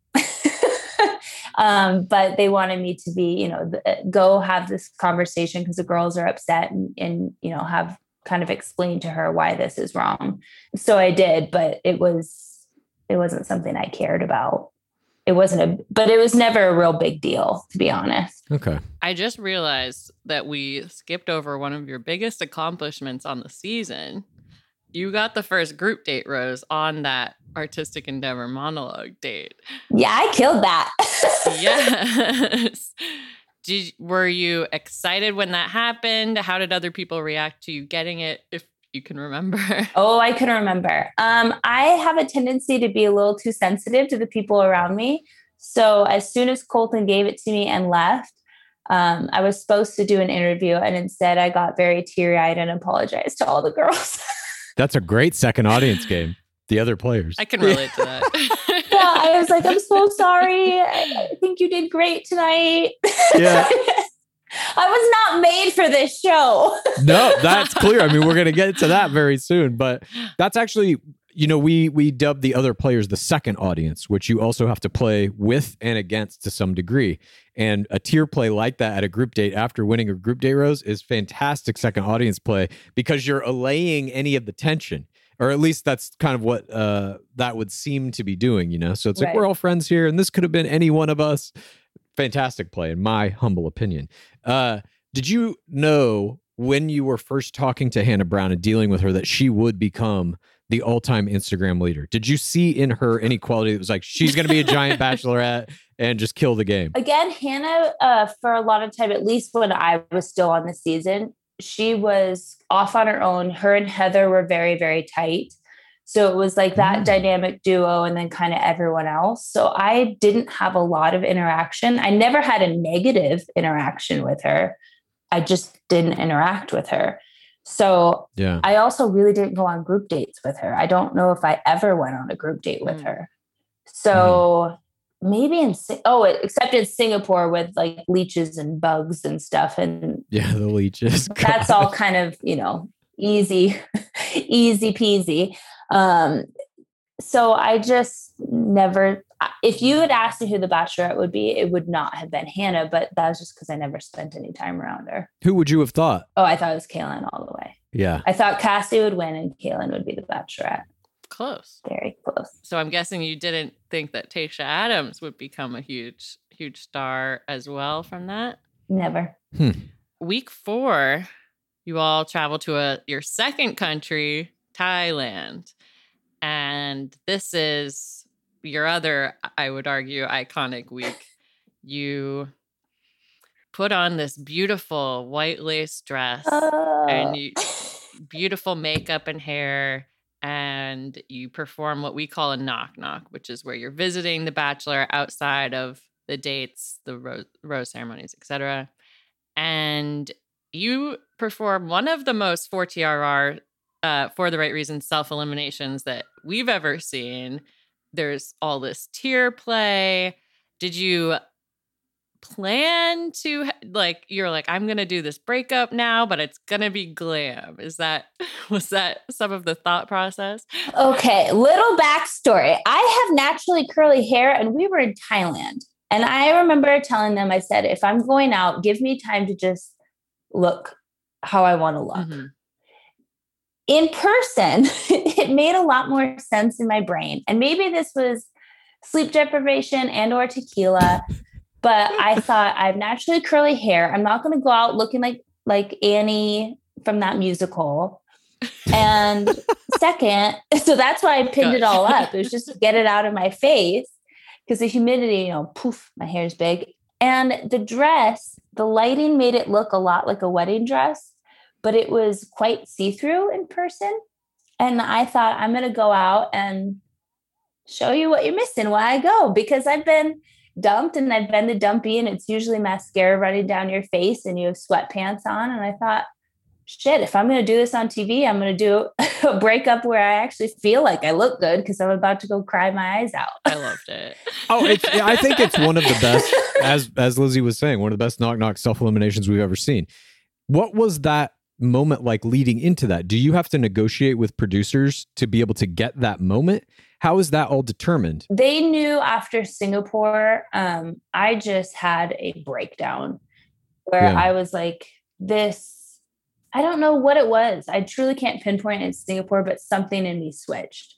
Um, but they wanted me to be, you know, the, go have this conversation because the girls are upset and, and, you know, have kind of explained to her why this is wrong. So I did, but it was, it wasn't something I cared about. It wasn't a, but it was never a real big deal, to be honest. Okay. I just realized that we skipped over one of your biggest accomplishments on the season. You got the first group date, Rose, on that artistic endeavor monologue date. Yeah, I killed that. Yes. Did, were you excited when that happened? How did other people react to you getting it, if you can remember? Oh, I can remember. Um, I have a tendency to be a little too sensitive to the people around me. So as soon as Colton gave it to me and left, um, I was supposed to do an interview, and instead I got very teary-eyed and apologized to all the girls. That's a great second audience game. The other players. I can relate to that. Yeah, I was like, I'm so sorry. I think you did great tonight. Yeah. I was not made for this show. No, that's clear. I mean, we're going to get to that very soon. But that's actually, you know, we we dubbed the other players the second audience, which you also have to play with and against to some degree. And a tier play like that at a group date after winning a group date, Rose, is fantastic second audience play because you're allaying any of the tension. Or at least that's kind of what uh, that would seem to be doing, you know? So it's right. Like, we're all friends here, and this could have been any one of us. Fantastic play, in my humble opinion. Uh, did you know when you were first talking to Hannah Brown and dealing with her that she would become the all-time Instagram leader? Did you see in her any quality that was like, she's going to be a giant bachelorette and just kill the game? Again, Hannah, uh, for a lot of time, at least when I was still on the season, she was off on her own. Her and Heather were very, very tight. So it was like that mm-hmm. dynamic duo and then kind of everyone else. So I didn't have a lot of interaction. I never had a negative interaction with her. I just didn't interact with her. So yeah. I also really didn't go on group dates with her. I don't know if I ever went on a group date with mm-hmm. her. So mm-hmm. maybe in, oh, except in Singapore with like leeches and bugs and stuff. And yeah, the leeches. That's all kind of, you know, easy, easy peasy. Um, so I just never, if you had asked me who the bachelorette would be, it would not have been Hannah, but that was just because I never spent any time around her. Who would you have thought? Oh, I thought it was Caitlin all the way. Yeah. I thought Cassie would win and Caitlin would be the bachelorette. Close. Very close. So I'm guessing you didn't think that Tayshia Adams would become a huge, huge star as well from that? Never. Hmm. Week four, you all travel to a, your second country, Thailand. And this is your other, I would argue, iconic week. You put on this beautiful white lace dress oh. and you, beautiful makeup and hair, and you perform what we call a knock-knock, which is where you're visiting the bachelor outside of the dates, the rose, rose ceremonies, et cetera. And you perform one of the most four T R R Uh, for the right reasons, self-eliminations that we've ever seen. There's all this tier play. Did you plan to, like, you're like, I'm going to do this breakup now, but it's going to be glam. Is that, was that some of the thought process? Okay, little backstory. I have naturally curly hair and we were in Thailand. And I remember telling them, I said, if I'm going out, give me time to just look how I want to look. Mm-hmm. In person, it made a lot more sense in my brain. And maybe this was sleep deprivation and or tequila, but I thought I have naturally curly hair. I'm not going to go out looking like, like Annie from that musical. And second, so that's why I pinned Gosh. it all up. It was just to get it out of my face because the humidity, you know, poof, my hair is big. And the dress, the lighting made it look a lot like a wedding dress, but it was quite see-through in person. And I thought, I'm going to go out and show you what you're missing while I go, because I've been dumped and I've been the dumpy, and it's usually mascara running down your face and you have sweatpants on. And I thought, shit, if I'm going to do this on T V, I'm going to do a breakup where I actually feel like I look good because I'm about to go cry my eyes out. I loved it. Oh, it's, I think it's one of the best, as as Lizzie was saying, one of the best knock-knock self-eliminations we've ever seen. What was that moment like leading into that? Do you have to negotiate with producers to be able to get that moment? How is that all determined? They knew after Singapore, um, I just had a breakdown where yeah. I was like, this, I don't know what it was. I truly can't pinpoint it in Singapore, but something in me switched.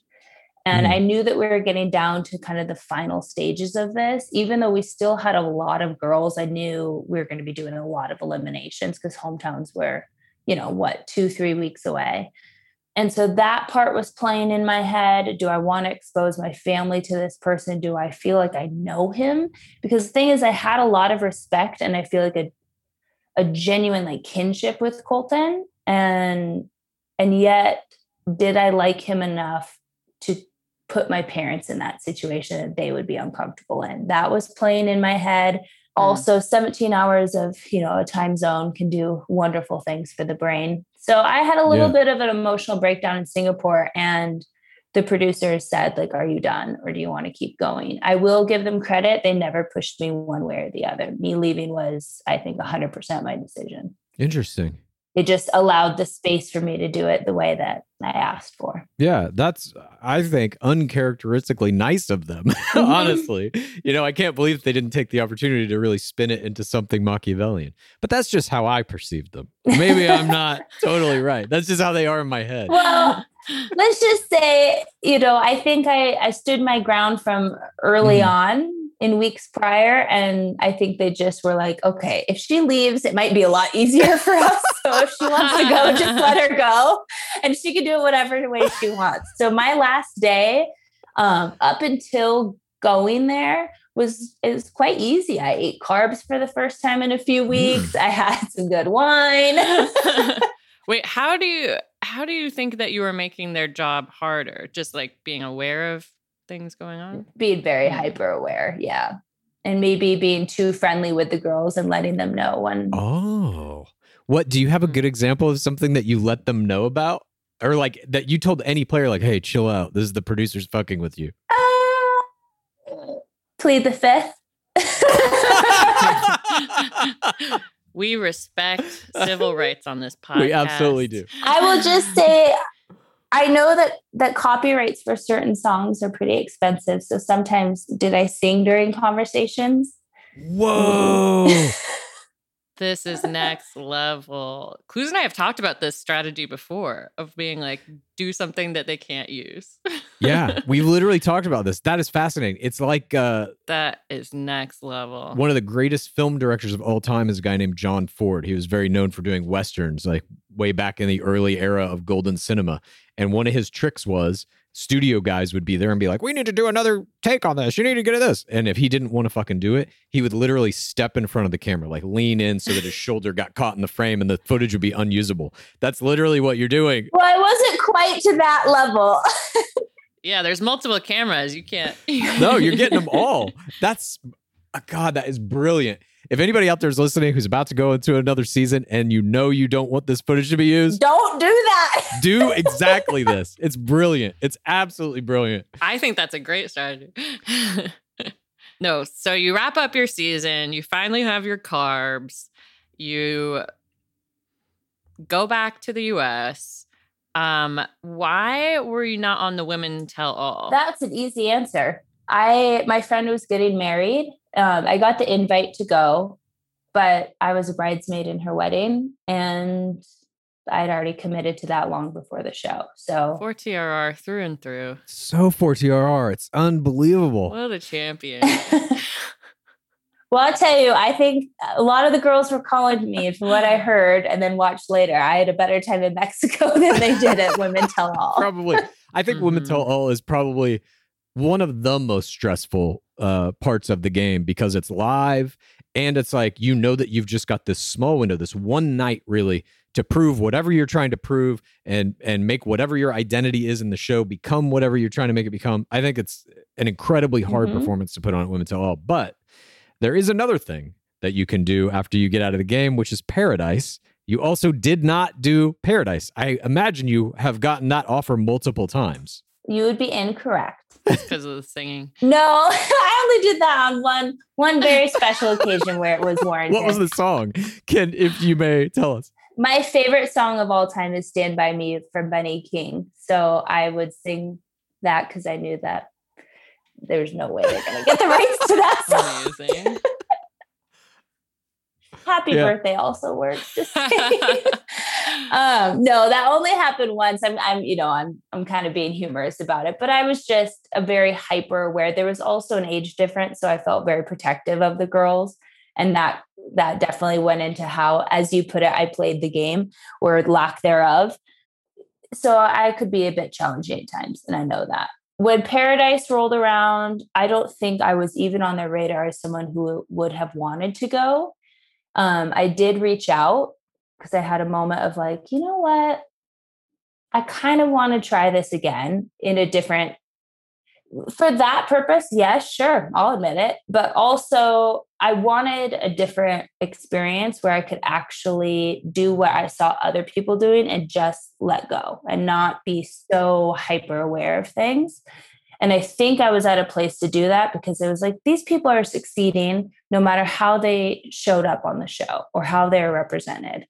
And mm. I knew that we were getting down to kind of the final stages of this, even though we still had a lot of girls. I knew we were going to be doing a lot of eliminations because hometowns were, you know, what, two, three weeks away. And so that part was playing in my head. Do I want to expose my family to this person? Do I feel like I know him? Because the thing is, I had a lot of respect and I feel like a a genuine like kinship with Colton. And, and yet did I like him enough to put my parents in that situation that they would be uncomfortable in? That was playing in my head. Also, seventeen hours of, you know, a time zone can do wonderful things for the brain. So I had a little yeah. bit of an emotional breakdown in Singapore, and the producers said, like, are you done or do you want to keep going? I will give them credit. They never pushed me one way or the other. Me leaving was, I think, one hundred percent my decision. Interesting. It just allowed the space for me to do it the way that I asked for. Yeah, that's, I think, uncharacteristically nice of them, mm-hmm. honestly. You know, I can't believe they didn't take the opportunity to really spin it into something Machiavellian. But that's just how I perceived them. Maybe I'm not totally right. That's just how they are in my head. Well, let's just say, you know, I think I, I stood my ground from early mm. on in weeks prior. And I think they just were like, okay, if she leaves, it might be a lot easier for us. So if she wants to go, just let her go. And she can do it whatever way she wants. So my last day um, up until going there was, it was quite easy. I ate carbs for the first time in a few weeks. I had some good wine. Wait, how do you, how do you think that you were making their job harder? Just like being aware of things going on? Being very hyper aware. Yeah. And maybe being too friendly with the girls and letting them know when. Oh, what, do you have a good example of something that you let them know about, or like that you told any player, like, hey, chill out. This is the producers fucking with you. Uh, plead the fifth. We respect civil rights on this podcast. We absolutely do. I will just say, I know that, that copyrights for certain songs are pretty expensive. So sometimes, did I sing during conversations? Whoa. This is next level. Clues and I have talked about this strategy before of being like, do something that they can't use. Yeah, we literally talked about this. That is fascinating. It's like... Uh, that is next level. One of the greatest film directors of all time is a guy named John Ford. He was very known for doing Westerns, like way back in the early era of golden cinema. And one of his tricks was studio guys would be there and be like, we need to do another take on this. You need to get to this. And if he didn't want to fucking do it, he would literally step in front of the camera, like lean in so that his shoulder got caught in the frame and the footage would be unusable. That's literally what you're doing. Well, I wasn't quite to that level. Yeah, there's multiple cameras. You can't. No, you're getting them all. That's, oh God, that is brilliant. If anybody out there is listening who's about to go into another season and you know you don't want this footage to be used, don't do that. Do exactly this. It's brilliant. It's absolutely brilliant. I think that's a great strategy. No, so you wrap up your season. You finally have your carbs. You go back to the U S Um, why were you not on the Women Tell All? That's an easy answer. I, my friend was getting married. Um, I got the invite to go, but I was a bridesmaid in her wedding, and I'd already committed to that long before the show. So four T R R through and through. So four T R R. It's unbelievable. What a champion. Well, I'll tell you, I think a lot of the girls were calling me from what I heard and then watched later. I had a better time in Mexico than they did at Women Tell All. Probably. I think mm-hmm. Women Tell All is probably one of the most stressful uh, parts of the game, because it's live and it's like, you know, that you've just got this small window, this one night really to prove whatever you're trying to prove and, and make whatever your identity is in the show become whatever you're trying to make it become. I think it's an incredibly hard mm-hmm. performance to put on at Women Tell All, but There is another thing that you can do after you get out of the game, which is Paradise. You also did not do Paradise. I imagine you have gotten that offer multiple times. You would be incorrect. Because of the singing. No, I only did that on one one very special occasion where it was warranted. What was the song? Ken, if you may tell us. My favorite song of all time is Stand By Me from Benny King. So I would sing that because I knew that there's no way they're going to get the rights to that song. Amazing. Happy yeah. birthday also works. Just um, no, that only happened once. I'm, I'm, you know, I'm, I'm kind of being humorous about it, but I was just a very hyper aware. There was also an age difference, so I felt very protective of the girls, and that that definitely went into how, as you put it, I played the game or lack thereof. So I could be a bit challenging at times, and I know that. When Paradise rolled around, I don't think I was even on their radar as someone who would have wanted to go. Um, I did reach out because I had a moment of like, you know what? I kind of want to try this again in a different, for that purpose. Yes, yeah, sure. I'll admit it. But also I wanted a different experience where I could actually do what I saw other people doing and just let go and not be so hyper aware of things. And I think I was at a place to do that because it was like, these people are succeeding no matter how they showed up on the show or how they're represented.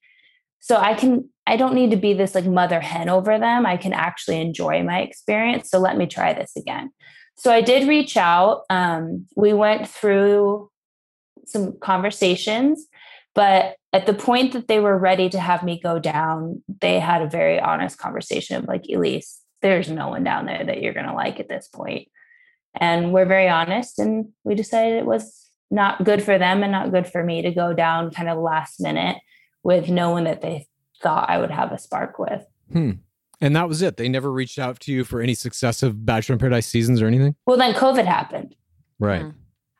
So I can, I don't need to be this like mother hen over them. I can actually enjoy my experience. So let me try this again. So I did reach out. Um, we went through some conversations, but at the point that they were ready to have me go down, they had a very honest conversation of like, Elise, there's no one down there that you're going to like at this point. And we're very honest. And we decided it was not good for them and not good for me to go down kind of last minute with no one that they thought I would have a spark with. Hmm. And that was it. They never reached out to you for any successive Bachelor in Paradise seasons or anything? Well, then COVID happened. Right. Mm.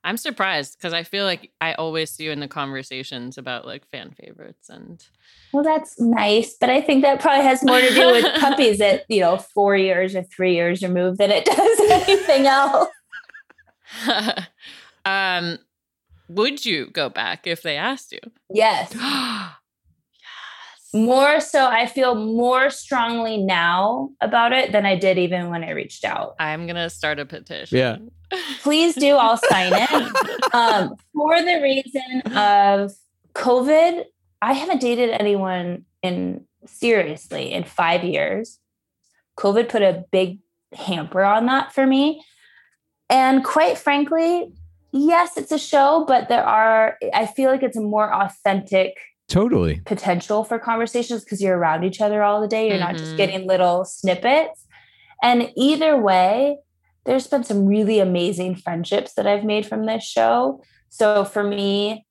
I'm surprised because I feel like I always see you in the conversations about like fan favorites and. Well, that's nice, but I think that probably has more to do with puppies at, you know, four years or three years removed than it does anything else. um, would you go back if they asked you? Yes. Yes. More so, I feel more strongly now about it than I did even when I reached out. I'm gonna start a petition. Yeah. Please do. I'll sign it. Um, for the reason of COVID, I haven't dated anyone in seriously in five years. COVID put a big hamper on that for me. And quite frankly, yes, it's a show, but there are, I feel like it's a more authentic totally potential for conversations because you're around each other all the day. You're mm-hmm. not just getting little snippets. And either way, there's been some really amazing friendships that I've made from this show. So for me,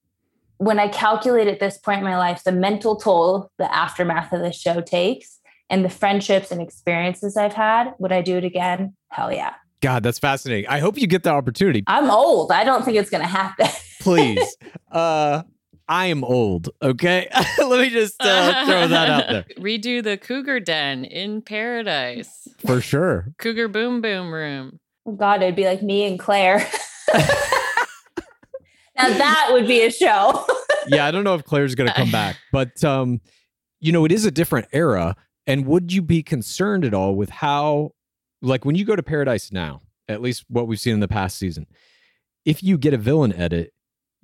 when I calculate at this point in my life, the mental toll, the aftermath of the show takes and the friendships and experiences I've had, would I do it again? Hell yeah. God, that's fascinating. I hope you get the opportunity. I'm old. I don't think it's going to happen. Please. Uh, I am old. Okay. Let me just uh, throw that out there. Redo the cougar den in Paradise. For sure. Cougar boom boom room. God, it'd be like me and Claire. Now that would be a show. Yeah, I don't know if Claire's going to come back, but um, you know, it is a different era. And would you be concerned at all with how, like when you go to Paradise now, at least what we've seen in the past season, if you get a villain edit,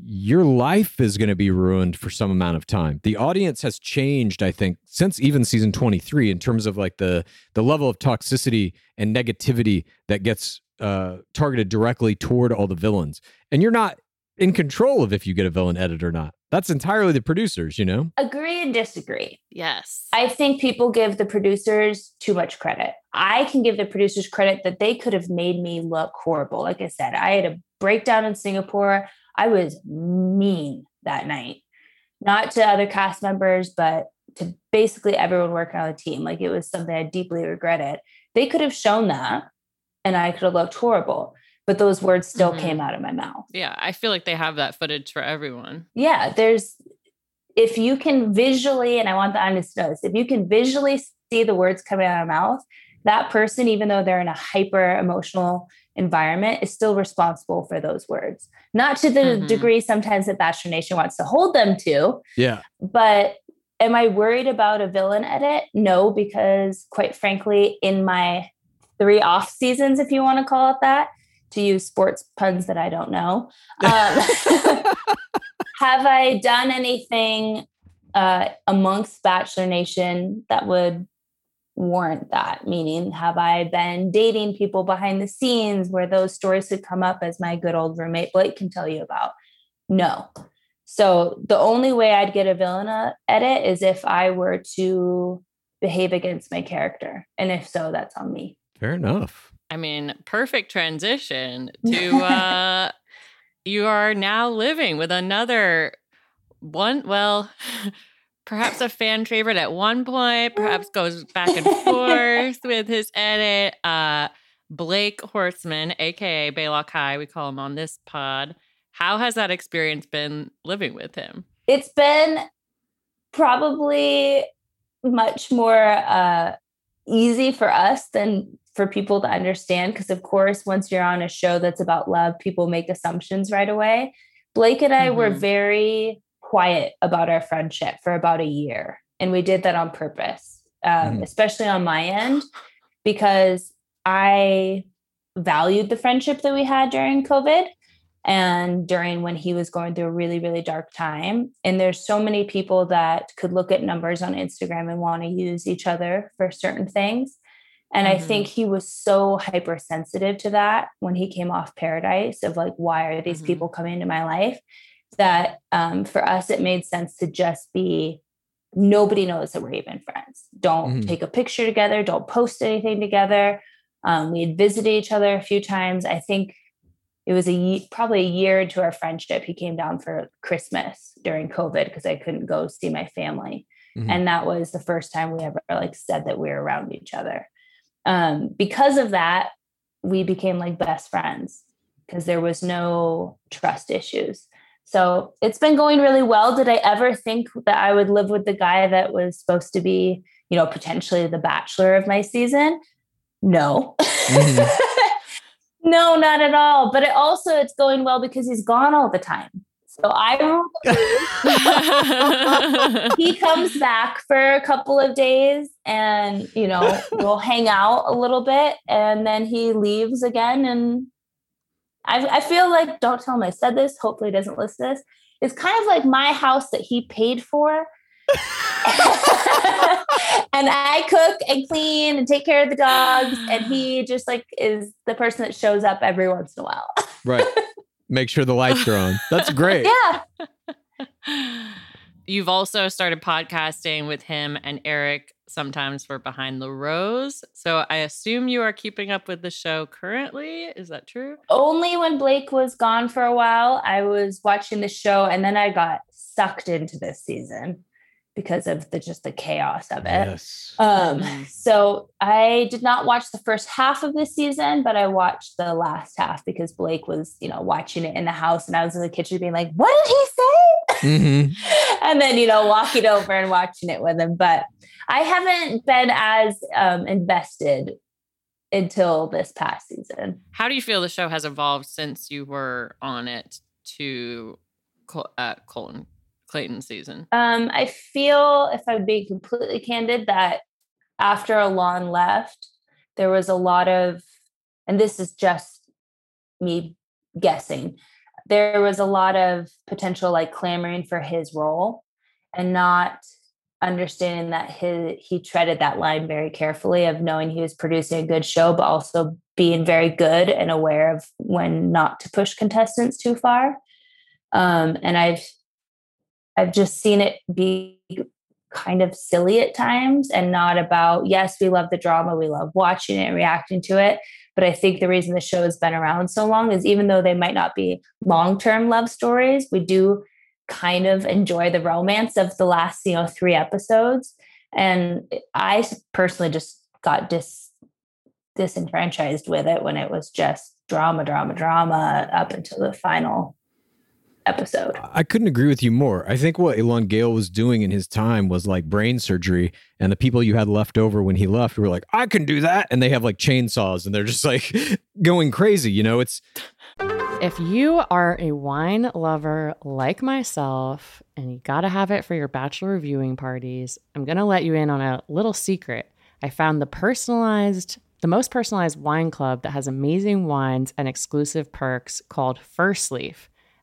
your life is going to be ruined for some amount of time. The audience has changed, I think, since even season twenty-three in terms of like the, the level of toxicity and negativity that gets uh, targeted directly toward all the villains. And you're not in control of if you get a villain edit or not. That's entirely the producers, you know? Agree and disagree. Yes. I think people give the producers too much credit. I can give the producers credit that they could have made me look horrible. Like I said, I had a breakdown in Singapore. I was mean that night, not to other cast members, but to basically everyone working on the team. Like it was something I deeply regretted. They could have shown that and I could have looked horrible, but those words still mm-hmm. came out of my mouth. Yeah. I feel like they have that footage for everyone. Yeah. There's, if you can visually, and I want the audience to know this, if you can visually see the words coming out of my mouth, that person, even though they're in a hyper emotional environment, is still responsible for those words. Not to the mm-hmm. degree sometimes that Bachelor Nation wants to hold them to. Yeah. But am I worried about a villain edit? No, because quite frankly, in my three off seasons, if you want to call it that, to use sports puns that I don't know, um, have I done anything uh, amongst Bachelor Nation that would warrant that? Meaning, have I been dating people behind the scenes where those stories could come up, as my good old roommate Blake can tell you about? No. So the only way I'd get a villain edit is if I were to behave against my character. And if so, that's on me. Fair enough. I mean, perfect transition to uh, you are now living with another one. Well, perhaps a fan favorite at one point, perhaps goes back and forth with his edit. Uh, Blake Horseman, a k a. Baylock High, we call him on this pod. How has that experience been living with him? It's been probably much more uh, easy for us than for people to understand. Because of course, once you're on a show that's about love, people make assumptions right away. Blake and I mm-hmm. were very quiet about our friendship for about a year. And we did that on purpose, um, mm. especially on my end, because I valued the friendship that we had during COVID. And during when he was going through a really, really dark time. And there's so many people that could look at numbers on Instagram and want to use each other for certain things. And mm-hmm. I think he was so hypersensitive to that when he came off Paradise, of like, why are these mm-hmm. people coming into my life? That um, for us, it made sense to just be, nobody knows that we're even friends. Don't mm-hmm. take a picture together. Don't post anything together. Um, we had visited each other a few times. I think It was a probably a year into our friendship. He came down for Christmas during COVID because I couldn't go see my family. Mm-hmm. And that was the first time we ever like said that we were around each other. Um, because of that, we became like best friends because there was no trust issues. So it's been going really well. Did I ever think that I would live with the guy that was supposed to be, you know, potentially the bachelor of my season? No. Mm-hmm. No, not at all. But it also, it's going well because he's gone all the time. So I he comes back for a couple of days and, you know, we'll hang out a little bit and then he leaves again. And I, I feel like, don't tell him I said this, hopefully he doesn't listen to this. It's kind of like my house that he paid for. And I cook and clean and take care of the dogs. And he just like is the person that shows up every once in a while. Right. Make sure the lights are on. That's great. Yeah. You've also started podcasting with him and Eric sometimes for Behind the Rose. So I assume you are keeping up with the show currently. Is that true? Only when Blake was gone for a while, I was watching the show and then I got sucked into this season because of the just the chaos of it. Yes. Um, so I did not watch the first half of the season, but I watched the last half because Blake was, you know, watching it in the house and I was in the kitchen being like, what did he say? Mm-hmm. And then, you know, walking over and watching it with him. But I haven't been as um, invested until this past season. How do you feel the show has evolved since you were on it to Col- uh, Colton? Clayton's season? Um, I feel, if I'm being completely candid, that after Alon left, there was a lot of, and this is just me guessing, there was a lot of potential like clamoring for his role and not understanding that his, he treaded that line very carefully of knowing he was producing a good show, but also being very good and aware of when not to push contestants too far. Um, and I've I've just seen it be kind of silly at times and not about, yes, we love the drama. We love watching it and reacting to it. But I think the reason the show has been around so long is even though they might not be long-term love stories, we do kind of enjoy the romance of the last, you know, three episodes. And I personally just got dis- disenfranchised with it when it was just drama, drama, drama up until the final episode. I couldn't agree with you more. I think what Alon Gale was doing in his time was like brain surgery, and the people you had left over when he left were like, I can do that. And they have like chainsaws and they're just like going crazy. You know, it's... If you are a wine lover like myself and you got to have it for your bachelor viewing parties, I'm going to let you in on a little secret. I found the personalized, the most personalized wine club that has amazing wines and exclusive perks called First Leaf.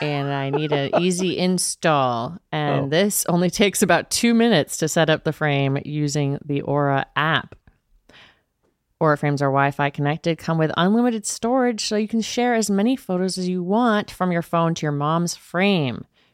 And I need an easy install. And oh. this only takes about two minutes to set up the frame using the Aura app. Aura Frames are Wi-Fi connected, come with unlimited storage, so you can share as many photos as you want from your phone to your mom's frame.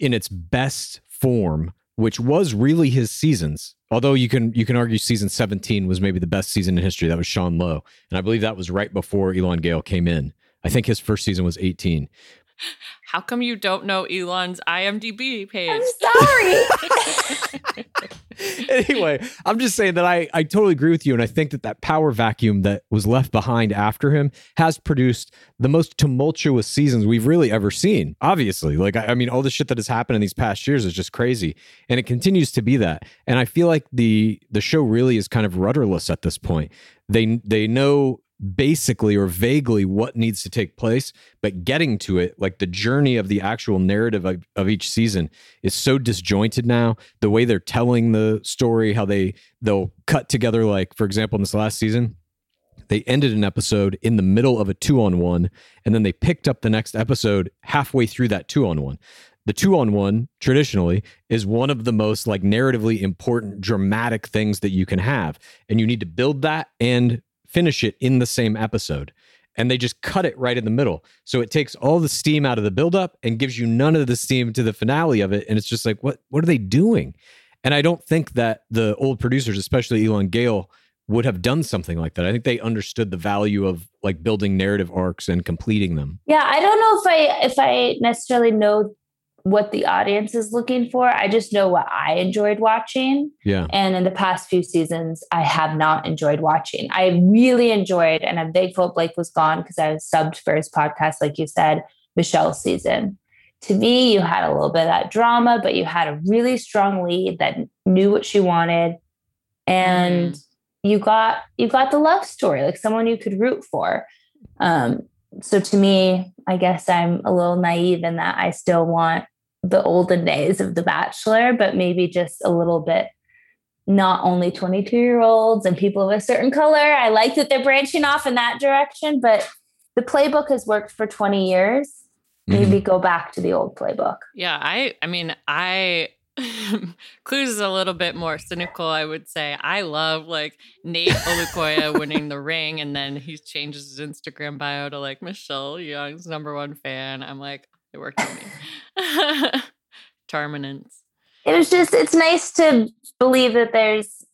in its best form, which was really his seasons Although you can you can argue season seventeen was maybe the best season in history. That was Sean Lowe. And I believe that was right before Alon Gale came in. I think his first season was eighteen. How come you don't know Elon's I M D B page? I'm sorry. Anyway, I'm just saying that I, I totally agree with you. And I think that that power vacuum that was left behind after him has produced the most tumultuous seasons we've really ever seen. Obviously, like, I, I mean, all the shit that has happened in these past years is just crazy. And it continues to be that. And I feel like the the show really is kind of rudderless at this point. They They know... basically or vaguely what needs to take place, but getting to it, like the journey of the actual narrative of, of each season is so disjointed now. The way they're telling the story, how they they'll cut together, like for example in this last season they ended an episode in the middle of a two-on-one, and then they picked up the next episode halfway through that two-on-one. The two-on-one, traditionally, is one of the most like narratively important, dramatic things that you can have, and you need to build that and finish it in the same episode, and they just cut it right in the middle. So it takes all the steam out of the buildup and gives you none of the steam to the finale of it. And it's just like, what, what are they doing? And I don't think that the old producers, especially Alon Gale, would have done something like that. I think they understood the value of like building narrative arcs and completing them. Yeah. I don't know if I, if I necessarily know what the audience is looking for. I just know what I enjoyed watching. Yeah. And in the past few seasons, I have not enjoyed watching. I really enjoyed, and I'm thankful Blake was gone because I was subbed for his podcast, like you said, Michelle's season. To me, you had a little bit of that drama, but you had a really strong lead that knew what she wanted. And mm-hmm. you got, you got the love story, like someone you could root for. Um, so to me, I guess I'm a little naive in that I still want the olden days of The Bachelor, but maybe just a little bit, not only twenty-two year olds and people of a certain color. I like that they're branching off in that direction, but the playbook has worked for twenty years. Maybe mm-hmm. go back to the old playbook. Yeah. I, I mean, I, Clues is a little bit more cynical, I would say. I love like Nate Olukoya winning the ring, and then he changes his Instagram bio to like Michelle Young's number one fan. I'm like, it worked for me. Terminance. It was just, it's nice to believe that there's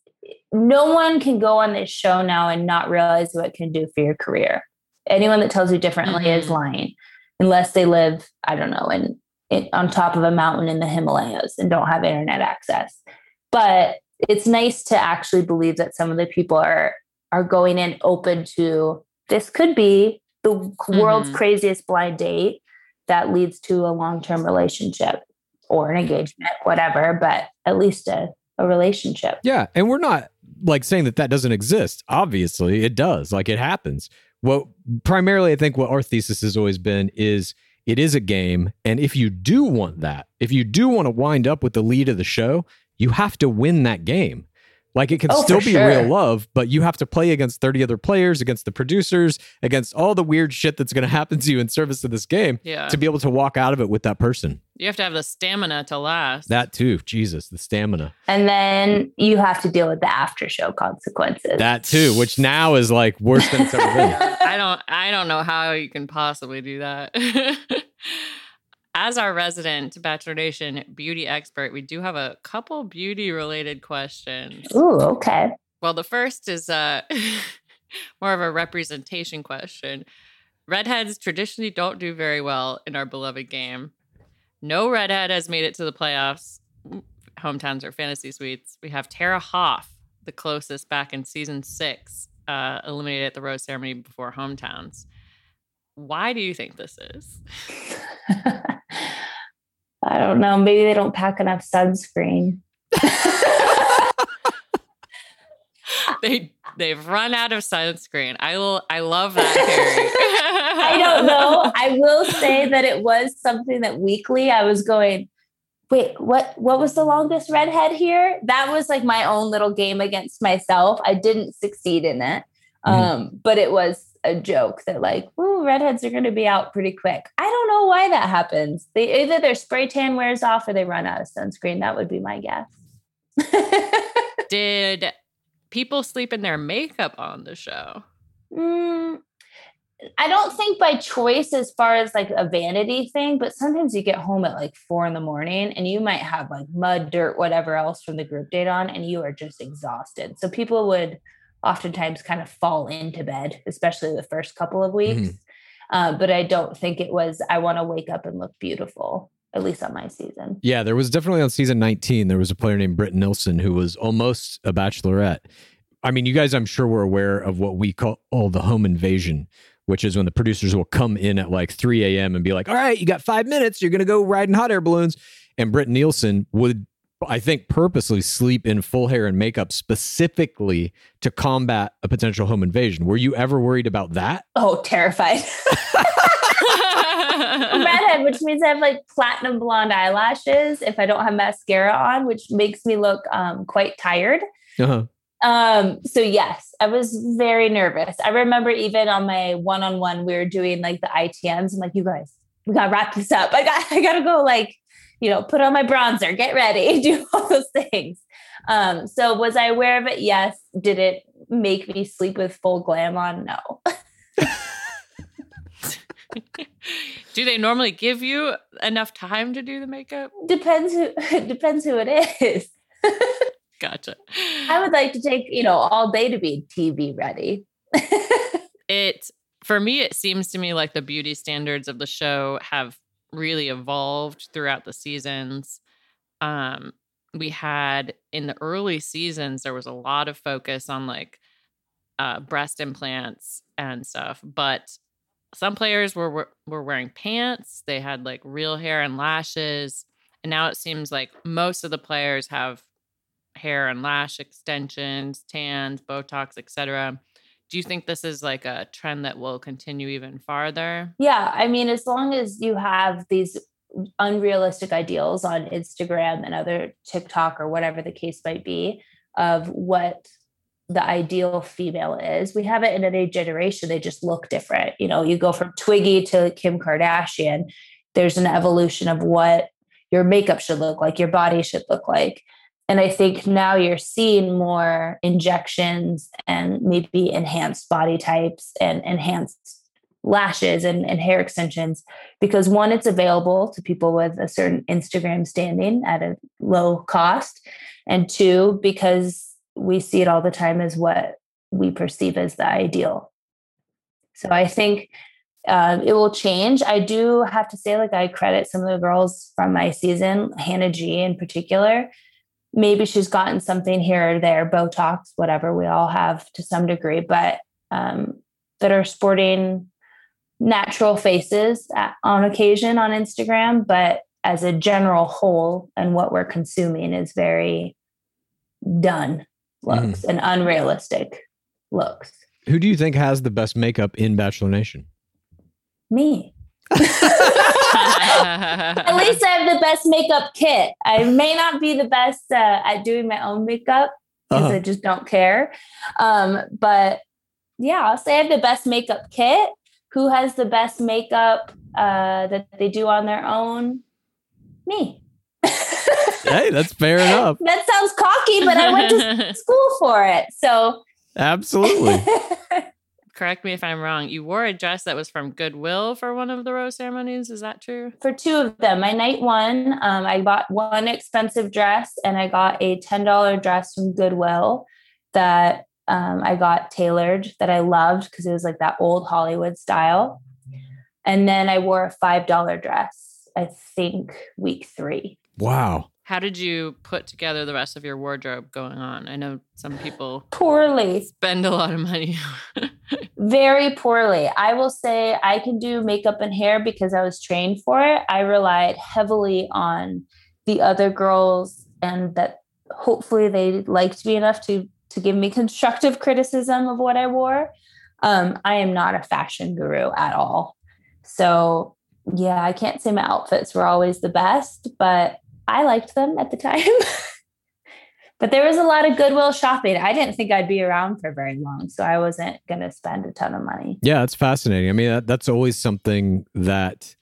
no one can go on this show now and not realize what it can do for your career. Anyone that tells you differently mm-hmm. is lying, unless they live, I don't know, in It, on top of a mountain in the Himalayas and don't have internet access. But it's nice to actually believe that some of the people are are going in open to, this could be the mm-hmm. world's craziest blind date that leads to a long-term relationship or an engagement, whatever, but at least a, a relationship. Yeah. And we're not like saying that that doesn't exist. Obviously it does. Like it happens. What primarily I think what our thesis has always been is, it is a game. And if you do want that, if you do want to wind up with the lead of the show, you have to win that game. Like it can oh, still be sure. real love, but you have to play against thirty other players, against the producers, against all the weird shit that's going to happen to you in service of this game yeah. to be able to walk out of it with that person. You have to have the stamina to last. That too. Jesus, the stamina. And then you have to deal with the after show consequences. That too, which now is like worse than it's ever been. I don't, I don't know how you can possibly do that. As our resident Bachelor Nation beauty expert, we do have a couple beauty-related questions. Ooh, okay. Well, the first is uh, more of a representation question. Redheads traditionally don't do very well in our beloved game. No redhead has made it to the playoffs, hometowns, or fantasy suites. We have Tara Hoff, the closest back in season six, uh, eliminated at the rose ceremony before hometowns. Why do you think this is? I don't know. Maybe they don't pack enough sunscreen. they they've run out of sunscreen. I will. I love that theory. I don't know. I will say that it was something that weekly I was going, wait, what? What was the longest redhead here? That was like my own little game against myself. I didn't succeed in it, mm-hmm. um, but it was a joke that like, ooh, redheads are going to be out pretty quick. I don't know why that happens. They either their spray tan wears off or they run out of sunscreen. That would be my guess. Did people sleep in their makeup on the show? Mm, I don't think by choice as far as like a vanity thing, but sometimes you get home at like four in the morning and you might have like mud, dirt, whatever else from the group date on, and you are just exhausted. So people would oftentimes kind of fall into bed, especially the first couple of weeks. Mm-hmm. Uh, but I don't think it was, I want to wake up and look beautiful, at least on my season. Yeah, there was definitely on season nineteen, there was a player named Britt Nielsen who was almost a bachelorette. I mean, you guys, I'm sure were aware of what we call oh, the home invasion, which is when the producers will come in at like three a.m. and be like, all right, you got five minutes. You're going to go ride in hot air balloons. And Britt Nielsen would, I think, purposely sleep in full hair and makeup specifically to combat a potential home invasion. Were you ever worried about that? Oh, terrified. I'm redhead, which means I have like platinum blonde eyelashes if I don't have mascara on, which makes me look um, quite tired. Uh-huh. Um, so yes, I was very nervous. I remember even on my one-on-one, we were doing like the I T Ms. I'm like, you guys, we gotta wrap this up. I got, I gotta go like, you know, put on my bronzer, get ready, do all those things. Um, so was I aware of it? Yes. Did it make me sleep with full glam on? No. Do they normally give you enough time to do the makeup? Depends who, depends who it is. Gotcha. I would like to take, you know, all day to be T V ready. It, for me, it seems to me like the beauty standards of the show have really evolved throughout the seasons. Um, we had in the early seasons, there was a lot of focus on like uh, breast implants and stuff, but some players were, were were wearing pants. They had like real hair and lashes. And now it seems like most of the players have hair and lash extensions, tans, Botox, et cetera. Do you think this is like a trend that will continue even farther? Yeah. I mean, as long as you have these unrealistic ideals on Instagram and other TikTok or whatever the case might be of what the ideal female is. We have it in a new generation. They just look different. You know, you go from Twiggy to Kim Kardashian. There's an evolution of what your makeup should look like, your body should look like. And I think now you're seeing more injections and maybe enhanced body types and enhanced lashes and, and hair extensions because one, it's available to people with a certain Instagram standing at a low cost. And two, because we see it all the time as what we perceive as the ideal. So I think uh, it will change. I do have to say, like, I credit some of the girls from my season, Hannah G in particular. Maybe she's gotten something here or there, Botox, whatever, we all have to some degree, but um, that are sporting natural faces at, on occasion on Instagram. But as a general whole and what we're consuming is very done looks mm. and unrealistic looks. Who do you think has the best makeup in Bachelor Nation? Me. At least I have the best makeup kit. I may not be the best uh, at doing my own makeup because uh-huh. I just don't care. Um, but yeah, I'll say I have the best makeup kit. Who has the best makeup uh, that they do on their own? Me. Hey, that's fair enough. That sounds cocky, but I went to school for it. So absolutely. Correct me if I'm wrong. You wore a dress that was from Goodwill for one of the rose ceremonies. Is that true? For two of them. My night one, um, I bought one expensive dress and I got a ten dollars dress from Goodwill that um, I got tailored that I loved because it was like that old Hollywood style. And then I wore a five dollars dress, I think week three. Wow. How did you put together the rest of your wardrobe going on? I know some people poorly spend a lot of money. Very poorly. I will say I can do makeup and hair because I was trained for it. I relied heavily on the other girls and that hopefully they liked me enough to, to give me constructive criticism of what I wore. Um, I am not a fashion guru at all. So yeah, I can't say my outfits were always the best, but I liked them at the time, but there was a lot of Goodwill shopping. I didn't think I'd be around for very long, so I wasn't going to spend a ton of money. Yeah, that's fascinating. I mean, that, that's always something that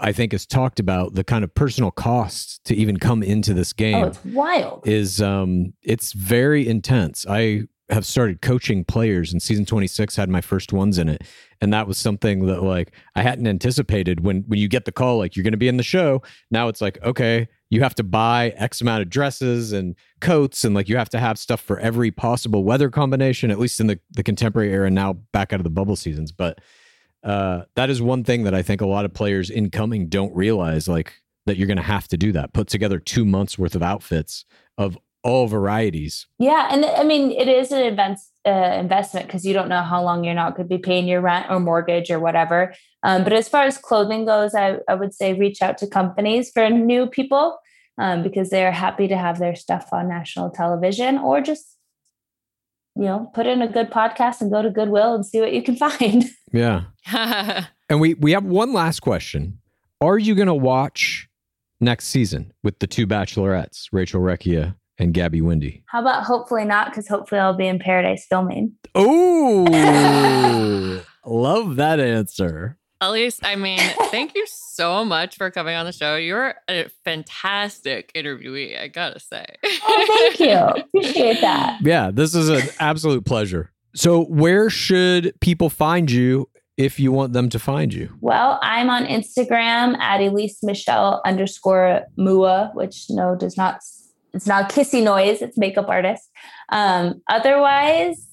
I think is talked about, the kind of personal cost to even come into this game. Oh, it's wild. Is, um, it's very intense. I have started coaching players, and season twenty-six had my first ones in it. And that was something that like I hadn't anticipated. When, when you get the call, like you're going to be in the show. Now it's like, okay, you have to buy X amount of dresses and coats, and like you have to have stuff for every possible weather combination, at least in the, the contemporary era, now back out of the bubble seasons. But uh, that is one thing that I think a lot of players incoming don't realize, like that you're going to have to do that. Put together two months worth of outfits of all varieties. Yeah. And I mean, it is an invest, uh, investment because you don't know how long you're not going to be paying your rent or mortgage or whatever. Um, but as far as clothing goes, I, I would say reach out to companies for new people um, because they're happy to have their stuff on national television, or just, you know, put in a good podcast and go to Goodwill and see what you can find. Yeah. And we, we have one last question. Are you going to watch next season with the two bachelorettes, Rachel Recchia and Gabby Windey? How about hopefully not, because hopefully I'll be in paradise filming. Oh, love that answer. Elise, I mean, thank you so much for coming on the show. You're a fantastic interviewee, I gotta say. Oh, thank you. Appreciate that. Yeah, this is an absolute pleasure. So where should people find you if you want them to find you? Well, I'm on Instagram at Elise Michelle underscore Mua, which no, does not... It's not kissy noise. It's makeup artist. Um, otherwise,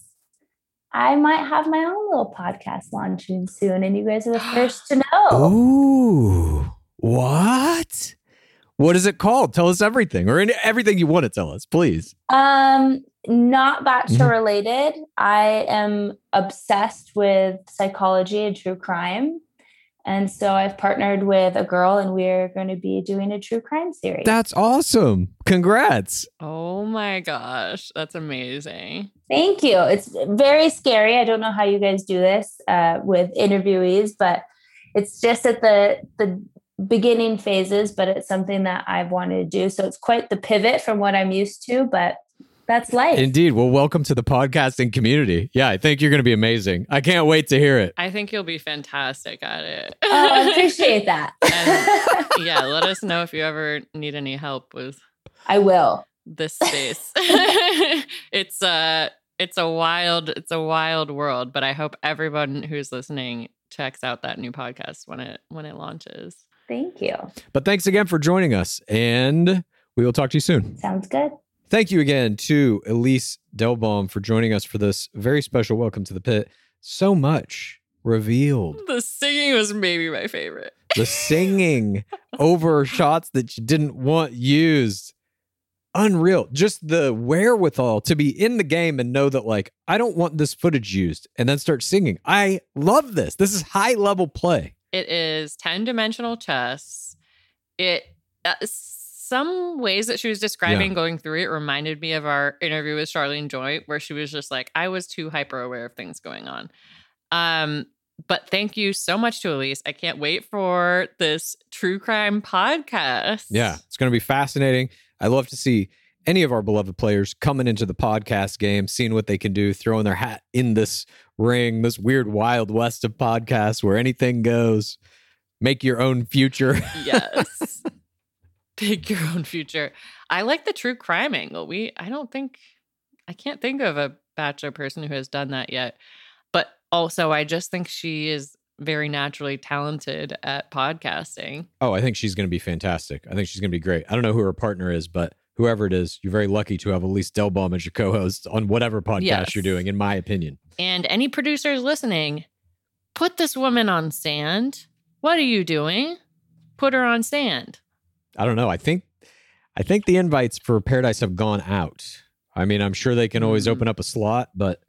I might have my own little podcast launching soon, and you guys are the first to know. Ooh, what? What is it called? Tell us everything, or everything you want to tell us, please. Um, not bachelor related. I am obsessed with psychology and true crime. And so I've partnered with a girl, and we're going to be doing a true crime series. That's awesome. Congrats. Oh my gosh. That's amazing. Thank you. It's very scary. I don't know how you guys do this uh, with interviewees, but it's just at the, the beginning phases, but it's something that I've wanted to do. So it's quite the pivot from what I'm used to, but that's life. Indeed. Well, welcome to the podcasting community. Yeah, I think you're going to be amazing. I can't wait to hear it. I think you'll be fantastic at it. Oh, I appreciate that. And, yeah, let us know if you ever need any help with... I will. This space. It's uh, it's a wild, it's a wild world, but I hope everyone who's listening checks out that new podcast when it when it launches. Thank you. But thanks again for joining us, and we will talk to you soon. Sounds good. Thank you again to Elise Delbaum for joining us for this very special Welcome to the Pit. So much revealed. The singing was maybe my favorite. The singing over shots that you didn't want used. Unreal. Just the wherewithal to be in the game and know that, like, I don't want this footage used, and then start singing. I love this. This is high-level play. It is ten-dimensional chess. It... Uh, Some ways that she was describing yeah. going through it reminded me of our interview with Sharleen Joynt, where she was just like, I was too hyper aware of things going on. Um, but thank you so much to Elise. I can't wait for this true crime podcast. Yeah, it's going to be fascinating. I love to see any of our beloved players coming into the podcast game, seeing what they can do, throwing their hat in this ring, this weird wild west of podcasts where anything goes. Make your own future. Yes. Pick your own future. I like the true crime angle. We, I don't think, I can't think of a bachelor person who has done that yet. But also, I just think she is very naturally talented at podcasting. Oh, I think she's going to be fantastic. I think she's going to be great. I don't know who her partner is, but whoever it is, you're very lucky to have Elise Delbaum as your co-host on whatever podcast yes. you're doing, in my opinion. And any producers listening, put this woman on sand. What are you doing? Put her on sand. I don't know. I think I think the invites for Paradise have gone out. I mean, I'm sure they can always mm-hmm. open up a slot, but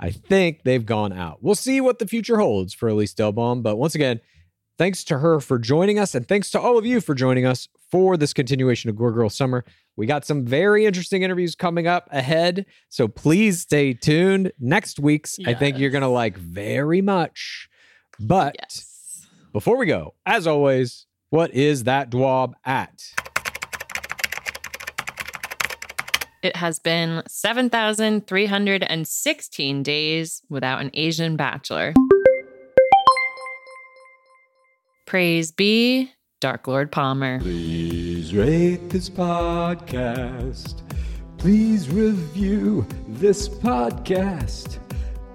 I think they've gone out. We'll see what the future holds for Elise Delbaum. But once again, thanks to her for joining us, and thanks to all of you for joining us for this continuation of Gore Girl Summer. We got some very interesting interviews coming up ahead, so please stay tuned. Next week's, yes. I think you're going to like very much. But yes. before we go, as always... What is that dwob at? It has been seven thousand three hundred sixteen days without an Asian bachelor. Praise be, Dark Lord Palmer. Please rate this podcast. Please review this podcast.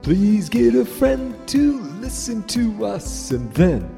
Please get a friend to listen to us. And then